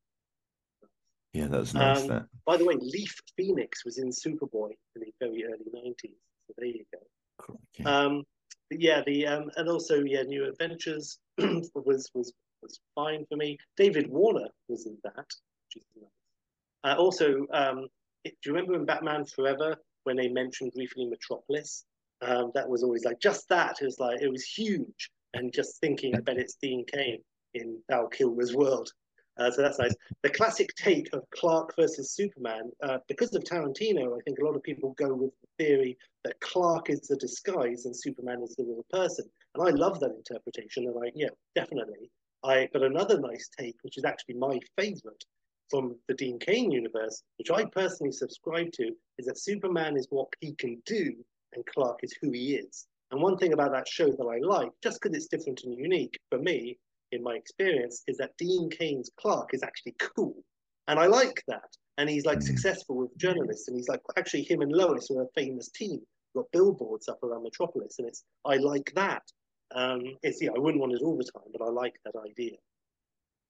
Yeah, that's nice. Um, that. By the way, Leaf Phoenix was in Superboy in the very early nineties. So there you go. Cool. Yeah. Um, yeah, the um, and also yeah, New Adventures was was was fine for me. David Warner was in that, which is nice. Uh, also, um, it, do you remember in Batman Forever when they mentioned briefly Metropolis? Um, that was always like just that. It was like it was huge, and just thinking, I bet it's Dean Cain in Val Kilmer's world. Uh, so that's nice. The classic take of Clark versus Superman, uh, because of Tarantino, I think a lot of people go with the theory that Clark is the disguise and Superman is the real person. And I love that interpretation. And I, yeah, definitely. I But another nice take, which is actually my favorite from the Dean Cain universe, which I personally subscribe to, is that Superman is what he can do and Clark is who he is. And one thing about that show that I like, just because it's different and unique for me, in my experience, is that Dean Cain's Clark is actually cool, and I like that. And he's like successful with journalists, and he's like actually him and Lois were a famous team. We've got billboards up around Metropolis, and it's I like that. Um, it's yeah, I wouldn't want it all the time, but I like that idea.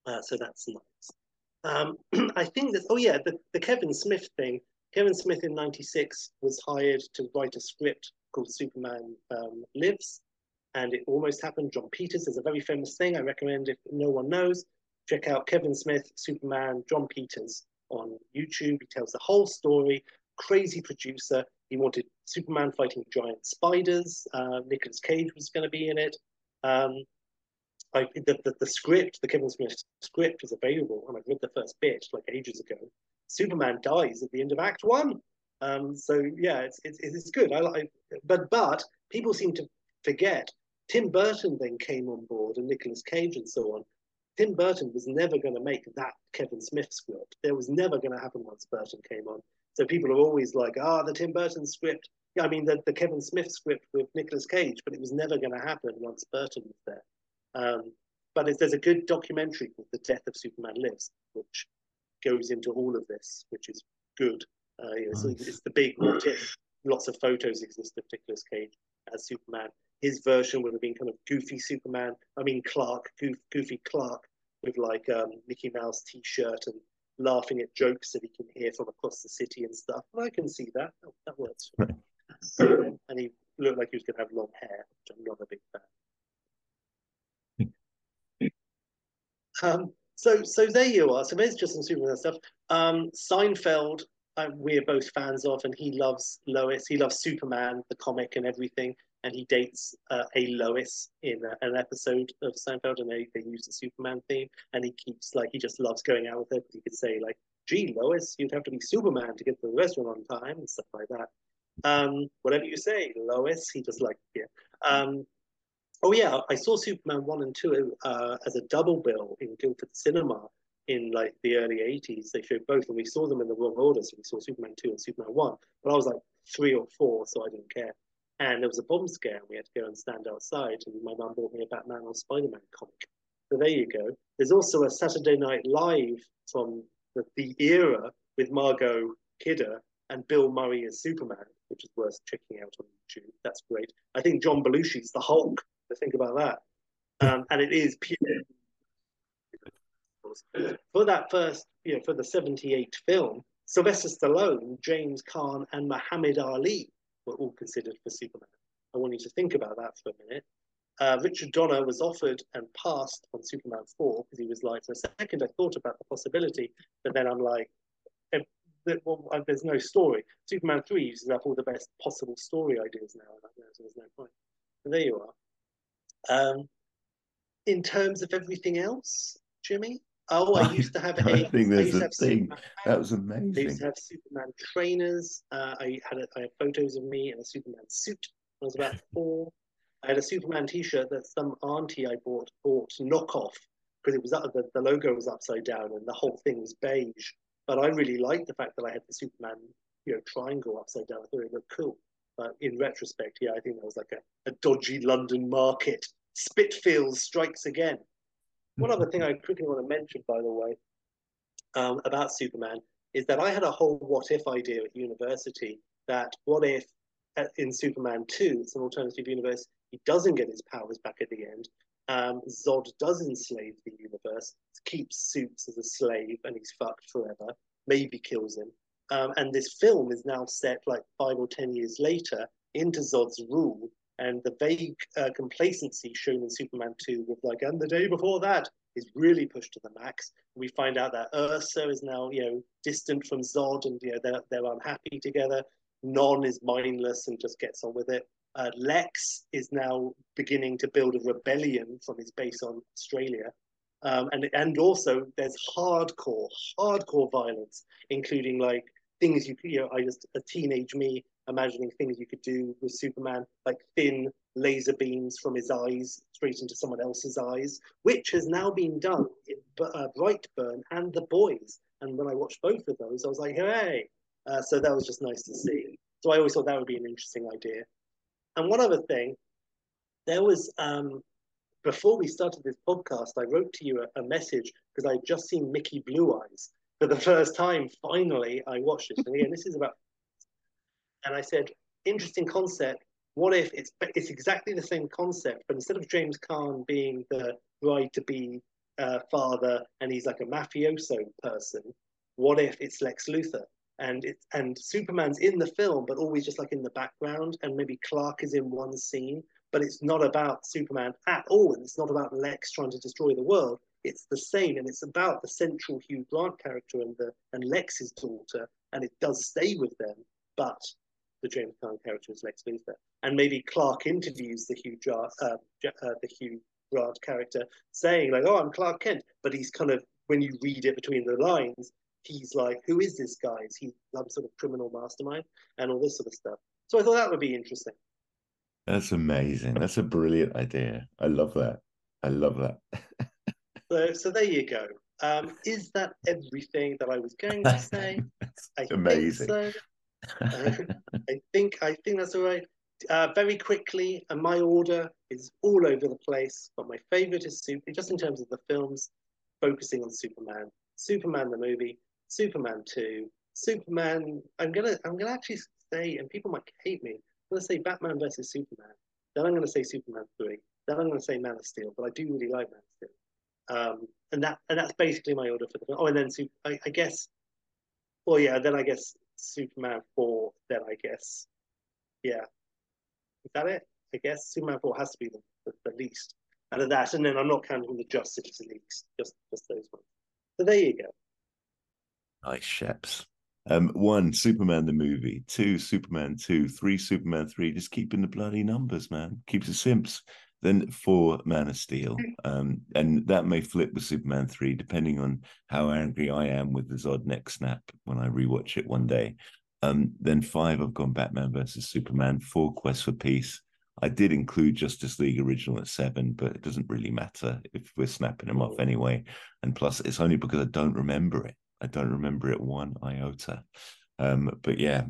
Uh, so that's nice. Um, I think that oh yeah, the, the Kevin Smith thing. Kevin Smith in ninety-six was hired to write a script called Superman um, Lives. And it almost happened. John Peters is a very famous thing. I recommend if no one knows, check out Kevin Smith, Superman, John Peters on YouTube. He tells the whole story. Crazy producer. He wanted Superman fighting giant spiders. Uh, Nicolas Cage was going to be in it. Um, I, the, the, the script, the Kevin Smith script is available. And I read the first bit like ages ago. Superman dies at the end of Act One. Um, so yeah, it's, it's, it's good. I, I, but, but people seem to forget Tim Burton then came on board and Nicolas Cage and so on. Tim Burton was never going to make that Kevin Smith script. There was never going to happen once Burton came on. So people are always like, ah, oh, the Tim Burton script. Yeah, I mean, the, the Kevin Smith script with Nicolas Cage, but it was never going to happen once Burton was there. Um, but there's a good documentary called The Death of Superman Lives, which goes into all of this, which is good. Uh, you know, nice. So it's the big what if. Lots of photos exist of Nicolas Cage as Superman. His version would have been kind of goofy Superman. I mean, Clark, goof, goofy Clark with like um, Mickey Mouse t-shirt and laughing at jokes that he can hear from across the city and stuff. And I can see that. That, that works for me. So, and he looked like he was going to have long hair, which I'm not a big fan. um, so, so there you are. So there's just some Superman stuff. Um, Seinfeld, uh, we're both fans of, and he loves Lois. He loves Superman, the comic and everything. and he dates uh, a Lois in a, an episode of Seinfeld, and they, they use the Superman theme, and he keeps, like, he just loves going out with her, because he could say, like, gee, Lois, you'd have to be Superman to get to the restaurant on time, and stuff like that. Um, whatever you say, Lois, he just like, yeah. Um, oh yeah, I saw Superman one and two uh, as a double bill in Guildford Cinema in like the early eighties. They showed both, and we saw them in the wrong order, so we saw Superman two and Superman one, but I was like three or four, so I didn't care. And there was a bomb scare, and we had to go and stand outside, and my mum bought me a Batman or Spider-Man comic. So there you go. There's also a Saturday Night Live from the, the era with Margot Kidder and Bill Murray as Superman, which is worth checking out on YouTube. That's great. I think John Belushi's the Hulk. So think about that. Um, and it is pure. For that first, you know, for the seventy-eight film, Sylvester Stallone, James Caan, and Muhammad Ali were all considered for Superman. I want you to think about that for a minute. Uh, Richard Donner was offered and passed on Superman four because he was like, for a second I thought about the possibility, but then I'm like, that, well, there's no story. Superman three uses up all the best possible story ideas now, and so there's no point. So there you are. Um, in terms of everything else, Jimmy, oh, I used to have a, I think there's I a thing. Superman, that was amazing. I used to have Superman trainers. Uh, I, had a, I had photos of me in a Superman suit when I was about four. I had a Superman t-shirt that some auntie I bought bought knockoff, because it was uh, the, the logo was upside down and the whole thing was beige. But I really liked the fact that I had the Superman, you know, triangle upside down. I thought it looked cool. But in retrospect, yeah, I think that was like a, a dodgy London market. Spitfield strikes again. One other thing I quickly want to mention, by the way, um, about Superman is that I had a whole what-if idea at university that what if in Superman two, it's an alternative universe, he doesn't get his powers back at the end. Um, Zod does enslave the universe, keeps Supes as a slave, and he's fucked forever, maybe kills him. Um, and this film is now set like five or ten years later into Zod's rule, and the vague uh, complacency shown in Superman two with like, and the day before that, is really pushed to the max. We find out that Ursa is now, you know, distant from Zod, and you know, they're, they're unhappy together. Non is mindless and just gets on with it. Uh, Lex is now beginning to build a rebellion from his base on Australia. Um, and, and also there's hardcore, hardcore violence, including like things you, you know, I just, a teenage me imagining things you could do with Superman, like thin laser beams from his eyes straight into someone else's eyes, which has now been done in uh, Brightburn and The Boys. And when I watched both of those, I was like, hooray. Uh, so that was just nice to see. So I always thought that would be an interesting idea. And one other thing, there was, um, before we started this podcast, I wrote to you a, a message because I'd just seen Mickey Blue Eyes for the first time. Finally, I watched it. And again, this is about, and I said, interesting concept. What if it's it's exactly the same concept, but instead of James Caan being the bride-to-be uh, father and he's like a mafioso person, what if it's Lex Luthor? And it, and Superman's in the film, but always just like in the background, and maybe Clark is in one scene, but it's not about Superman at all, and it's not about Lex trying to destroy the world. It's the same, and it's about the central Hugh Grant character and the and Lex's daughter, and it does stay with them, but the James Caan character is Lex Luthor, and maybe Clark interviews the Hugh Grant, uh, uh, the Hugh Grant character, saying like, "Oh, I'm Clark Kent," but he's kind of, when you read it between the lines, he's like, who is this guy? Is he some sort of criminal mastermind? And all this sort of stuff. So I thought that would be interesting. That's amazing. That's a brilliant idea. I love that. I love that. so, so there you go. Um, is that everything that I was going to say? I amazing. Think so. uh, I think I think that's all right. Uh, very quickly, and my order is all over the place, but my favorite is Super, just in terms of the films, focusing on Superman. Superman the movie, Superman two, Superman. I'm gonna, I'm gonna actually say, and people might hate me, I'm gonna say Batman versus Superman. Then I'm gonna say Superman three. Then I'm gonna say Man of Steel. But I do really like Man of Steel, um, and that, and that's basically my order for the film. Oh, and then Super, I, I guess. Well, yeah. Then I guess Superman four. Then I guess, yeah. Is that it? I guess Superman four has to be the, the, the least out of that. And then I'm not counting the Justice Leagues, just just those ones. So there you go. Nice, Sheps. Um, one, Superman the movie. Two, Superman two. Three, Superman three. Just keeping the bloody numbers, man. Keeps the simps. Then four, Man of Steel. Um, and that may flip with Superman three, depending on how angry I am with the Zod neck snap when I rewatch it one day. Um, then five, I've gone Batman versus Superman. Four, Quest for Peace. I did include Justice League original at seven, but it doesn't really matter if we're snapping them off anyway. And plus, it's only because I don't remember it. I don't remember it one iota. Um, but yeah.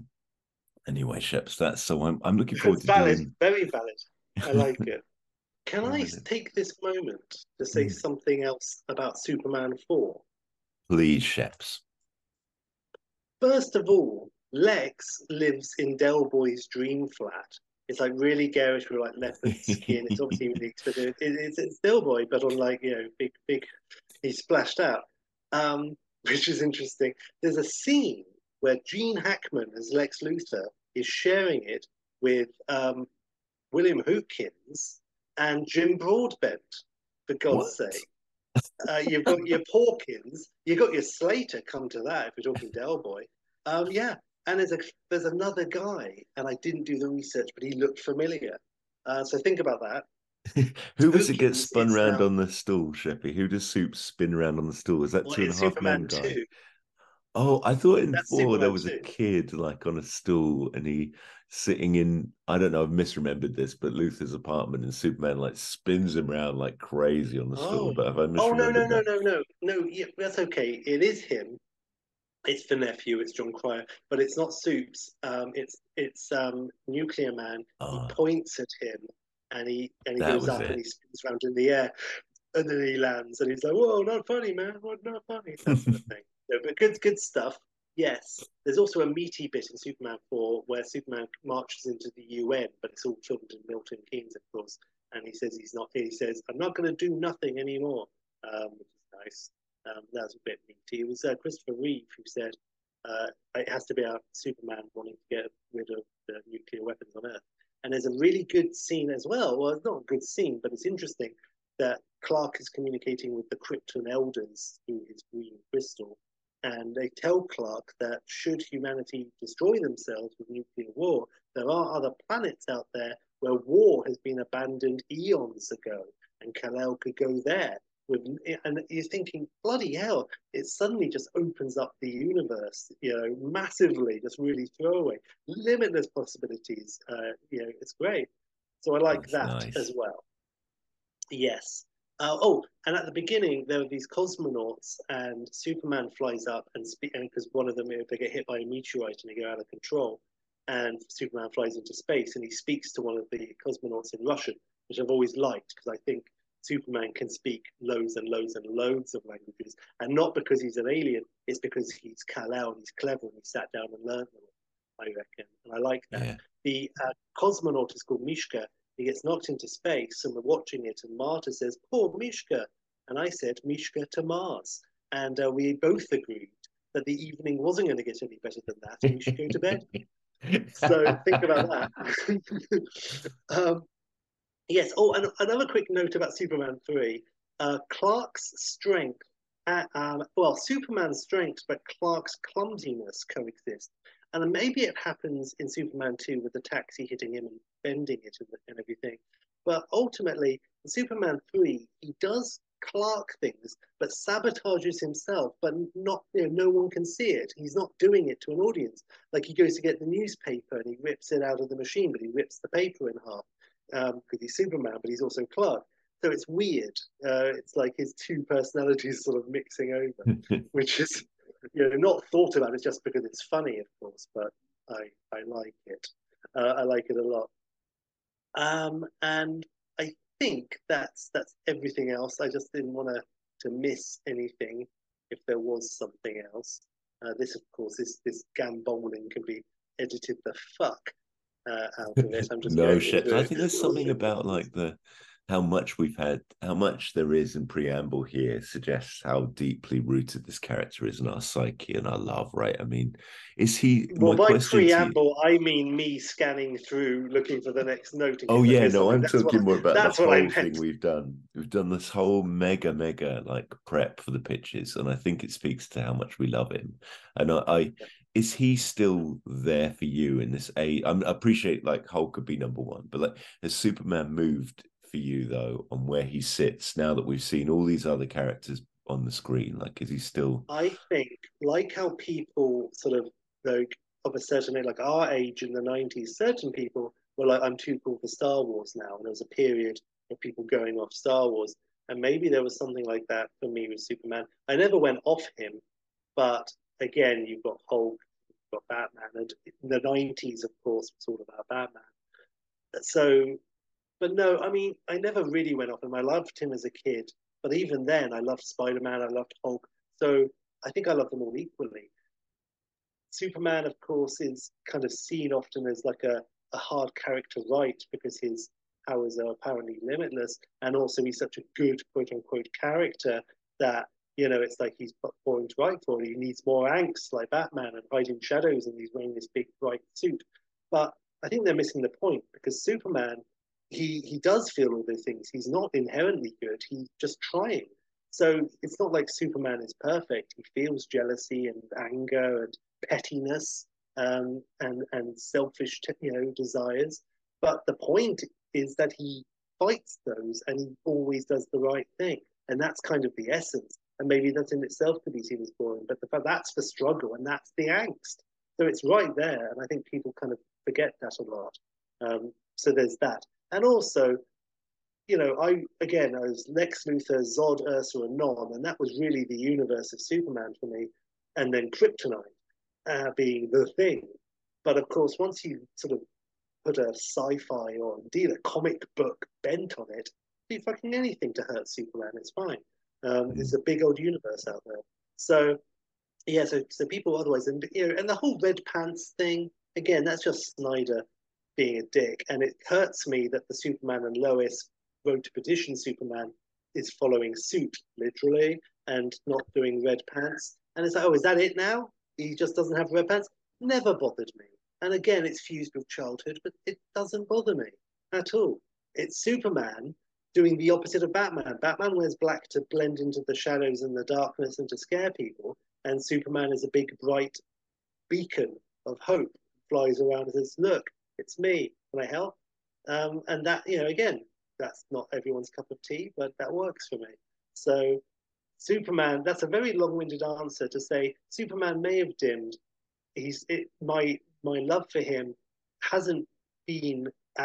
Anyway, Sheps, that's so I'm I'm looking forward to valid, doing... very valid. I like it. Can I take this moment to say mm. something else about Superman four? Please, Sheps. First of all, Lex lives in Del Boy's dream flat. It's like really garish with like leopard skin. It's obviously really expensive. It, it's, it's Del Boy, but on like, you know, big, big, he's splashed out, um, which is interesting. There's a scene where Gene Hackman as Lex Luthor is sharing it with um, William Hawkins and Jim Broadbent, for God's what? sake. Uh, you've got your Porkins, you've got your Slater, come to that if you're talking Del Boy. Um, yeah, and there's, a, there's another guy, and I didn't do the research, but he looked familiar. Uh, so think about that. Who does it get spun round now on the stool, Sheppy? Who does Soup spin around on the stool? Is that well, two and a half men guy? Two. Oh, I thought in That's four Superman there was two. a kid like on a stool and he sitting in, I don't know, I've misremembered this, but Luthor's apartment, and Superman like spins him around like crazy on the oh. stool. But have I misremembered Oh, no, no, that? no, no, no, no. Yeah, that's okay. It is him. It's the nephew. It's Jon Cryer, but it's not Soup's. Um, it's it's um, Nuclear Man. Oh. He points at him and he and he that goes up it. and he spins around in the air and then he lands and he's like, "Whoa, not funny, man! What not funny?" That sort of thing. No, but good, good stuff. Yes, there's also a meaty bit in Superman four where Superman marches into the U N, but it's all filmed in Milton Keynes, of course. And he says he's not. He says, "I'm not going to do nothing anymore," um, which is nice. Um, that was a bit meaty. It was uh, Christopher Reeve who said uh, it has to be about Superman wanting to get rid of the nuclear weapons on Earth. And there's a really good scene as well. Well, it's not a good scene, but it's interesting that Clark is communicating with the Krypton elders through his green crystal. And they tell Clark that should humanity destroy themselves with nuclear war, there are other planets out there where war has been abandoned eons ago, and Kal-El could go there. With, and you're thinking, bloody hell, it suddenly just opens up the universe, you know, massively, just really throwaway. Limitless possibilities, uh, you know, it's great. So I like That's that nice. as well. Yes. Uh, oh, and at the beginning, there are these cosmonauts, and Superman flies up, and because one of them, they get hit by a meteorite and they go out of control, and Superman flies into space, and he speaks to one of the cosmonauts in Russian, which I've always liked, because I think Superman can speak loads and loads and loads of languages, and not because he's an alien, it's because he's Kal-El, and he's clever, and he sat down and learned them, I reckon, and I like that. Yeah. The uh, cosmonaut is called Mishka. He gets knocked into space, and we're watching it, and Marta says, "Poor Mishka." And I said, "Mishka to Mars." And uh, we both agreed that the evening wasn't going to get any better than that, and we should go to bed. So think about that. um, yes, oh, and another quick note about Superman three. Uh, Clark's strength, at, um, well, Superman's strength, but Clark's clumsiness coexist. And maybe it happens in Superman two with the taxi hitting him and bending it and everything. But ultimately, in Superman three, he does Clark things, but sabotages himself, but not, you know, no one can see it. He's not doing it to an audience. Like he goes to get the newspaper and he rips it out of the machine, but he rips the paper in half because um, he's Superman, but he's also Clark. So it's weird. Uh, it's like his two personalities sort of mixing over, which is... You know, not thought about it just because it's funny, of course, but I I like it. Uh, I like it a lot. Um, and I think that's that's everything else. I just didn't want to to miss anything if there was something else. Uh, this, of course, is this gamboling can be edited the fuck uh, out of it. I'm just no shit. I think there's something about like the. How much we've had, how much there is in preamble here suggests how deeply rooted this character is in our psyche and our love, right? I mean, is he... Well, by preamble, I mean me scanning through, looking for the next note. Oh, yeah, no, I'm talking more about the whole thing we've done. We've done this whole mega, mega, like, prep for the pitches, and I think it speaks to how much we love him. And I... I is he still there for you in this age? I appreciate like Hulk could be number one, but like has Superman moved for you though on where he sits now that we've seen all these other characters on the screen? Like, is he still? I think like how people sort of like of a certain age, like our age in the nineties, certain people were like, "I'm too cool for Star Wars now," and there was a period of people going off Star Wars. And maybe there was something like that for me with Superman. I never went off him, but again, you've got Hulk, you've got Batman, and in the nineties, of course, it's all about Batman. So, but no, I mean, I never really went off him. I loved him as a kid, but even then, I loved Spider-Man, I loved Hulk. So I think I love them all equally. Superman, of course, is kind of seen often as like a, a hard character, right, because his powers are apparently limitless, and also he's such a good quote-unquote character that, you know, it's like he's boring to write for, and he needs more angst like Batman and hiding shadows, and he's wearing this big bright suit. But I think they're missing the point, because Superman, he he does feel all those things. He's not inherently good, he's just trying. So it's not like Superman is perfect. He feels jealousy and anger and pettiness um, and, and selfish, you know, desires. But the point is that he fights those, and he always does the right thing. And that's kind of the essence. And maybe that in itself could be seen as boring, but the fact that's the struggle and that's the angst. So it's right there. And I think people kind of forget that a lot. Um, so there's that. And also, you know, I, again, I was Lex Luthor, Zod, Ursula, and Norm, and that was really the universe of Superman for me. And then Kryptonite uh, being the thing. But of course, once you sort of put a sci-fi or indeed a comic book bent on it, do fucking anything to hurt Superman, it's fine. Um, mm. There's a big old universe out there. So, yeah, so, so people otherwise, and, you know, and the whole red pants thing, again, that's just Snyder being a dick. And it hurts me that the Superman and Lois Road to Perdition Superman is following suit, literally, and not doing red pants. And it's like, oh, is that it now? He just doesn't have red pants? Never bothered me. And again, it's fused with childhood, but it doesn't bother me at all. It's Superman doing the opposite of Batman. Batman wears black to blend into the shadows and the darkness and to scare people. And Superman is a big, bright beacon of hope. Flies around and says, look, it's me. Can I help? Um, and that, you know, again, that's not everyone's cup of tea, but that works for me. So Superman, that's a very long-winded answer to say Superman may have dimmed. He's it, my... my love for him hasn't been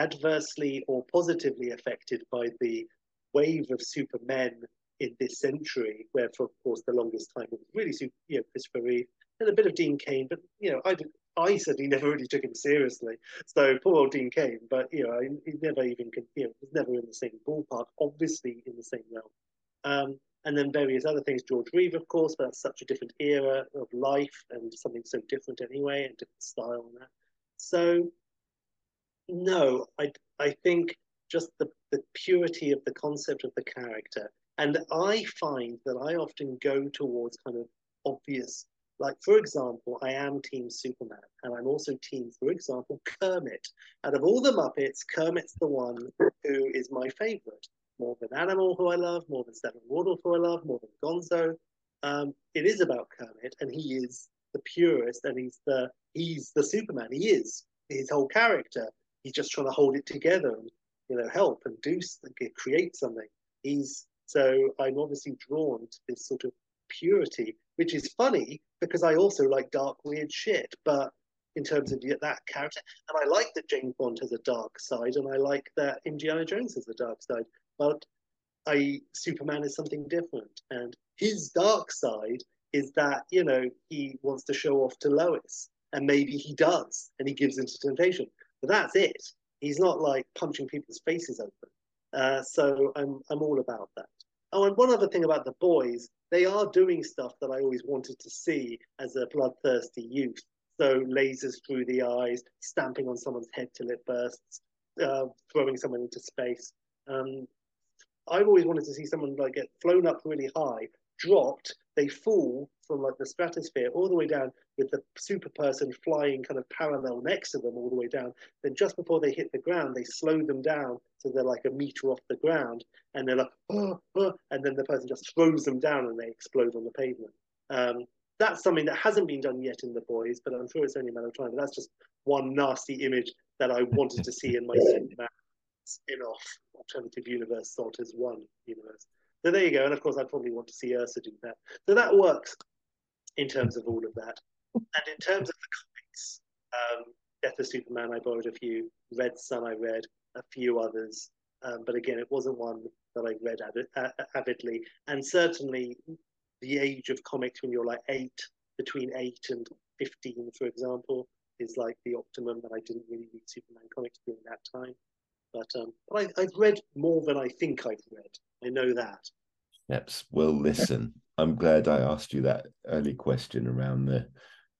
adversely or positively affected by the wave of supermen in this century, where for, of course, the longest time it was really super, you know, Christopher Reeve and a bit of Dean Cain, but, you know, I, did, I certainly never really took him seriously. So poor old Dean Cain, but, you know, he never even, could, you know, was never in the same ballpark, obviously in the same realm. Um, and then various other things, George Reeve, of course, but that's such a different era of life and something so different anyway, and different style and that. So, no, I, I think just the, the purity of the concept of the character. And I find that I often go towards kind of obvious, like, for example, I am Team Superman, and I'm also Team, for example, Kermit. Out of all the Muppets, Kermit's the one who is my favorite. More than Animal, who I love, more than Stephen Wardle, who I love, more than Gonzo. Um, it is about Kermit, and he is the purest, and he's the he's the Superman. He is his whole character. He's just trying to hold it together and, you know, help and do create something. He's so I'm obviously drawn to this sort of purity, which is funny because I also like dark, weird shit. But in terms of that character, and I like that James Bond has a dark side, and I like that Indiana Jones has a dark side. But I, Superman is something different. And his dark side is that, you know, he wants to show off to Lois. And maybe he does. And he gives into temptation. But that's it. He's not, like, punching people's faces open. Uh, so I'm, I'm all about that. Oh, and one other thing about the boys. They are doing stuff that I always wanted to see as a bloodthirsty youth. So lasers through the eyes, stamping on someone's head till it bursts, uh, throwing someone into space. Um... I've always wanted to see someone like get flown up really high, dropped, they fall from like the stratosphere all the way down with the super person flying kind of parallel next to them all the way down. Then just before they hit the ground, they slow them down so they're like a meter off the ground, and they're like, oh, oh, and then the person just throws them down and they explode on the pavement. Um, That's something that hasn't been done yet in The Boys, but I'm sure it's only a matter of time. But that's just one nasty image that I wanted to see in my Superman spin-off alternative universe, Salters One universe. So there you go. And of course, I probably want to see Ursa do that. So that works in terms of all of that. And in terms of the comics, um, Death of Superman, I borrowed a few. Red Sun, I read a few others. Um, but again, it wasn't one that I read avid, uh, avidly. And certainly the age of comics when you're like eight, between eight and fifteen, for example, is like the optimum. And I didn't really read Superman comics during that time. But, um, but I, I've read more than I think I've read. I know that. Yep. Well, listen, I'm glad I asked you that early question around the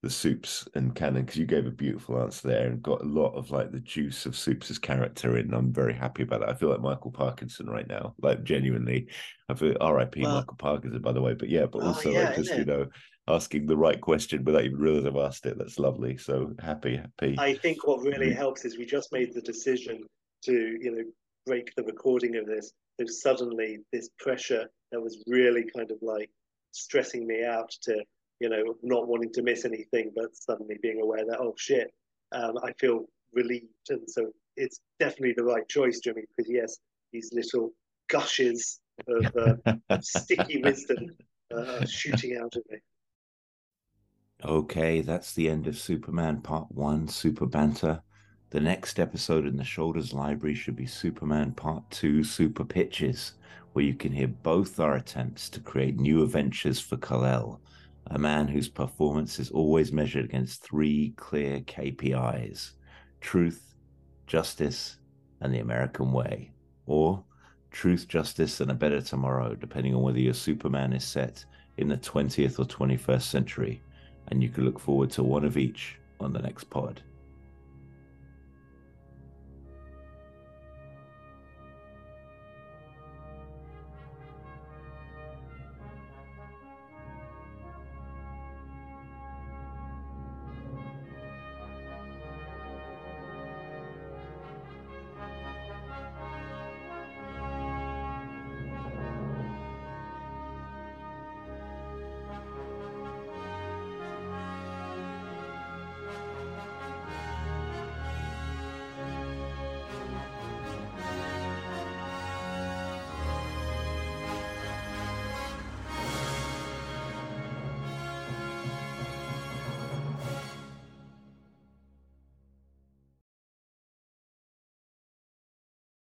the Supes and canon, because you gave a beautiful answer there and got a lot of like the juice of Supes' character in. I'm very happy about that. I feel like Michael Parkinson right now, like genuinely. I feel R I P well, Michael Parkinson, by the way. But yeah, but also oh, yeah, like just, you know, asking the right question without even realizing I've asked it. That's lovely. So happy, happy. I think what really helps is we just made the decision to, you know, break the recording of this. So suddenly this pressure that was really kind of like stressing me out to, you know, not wanting to miss anything, but suddenly being aware that, oh, shit, um, I feel relieved. And so it's definitely the right choice, Jimmy, because, yes, these little gushes of uh, sticky wisdom uh, shooting out of me. Okay, that's the end of Superman Part one, Super Banter. The next episode in the Shoulders Library should be Superman Part two, Super Pitches, where you can hear both our attempts to create new adventures for Kal-El, a man whose performance is always measured against three clear K P Is: truth, justice, and the American way. Or truth, justice, and a better tomorrow, depending on whether your Superman is set in the twentieth or twenty-first century. And you can look forward to one of each on the next pod.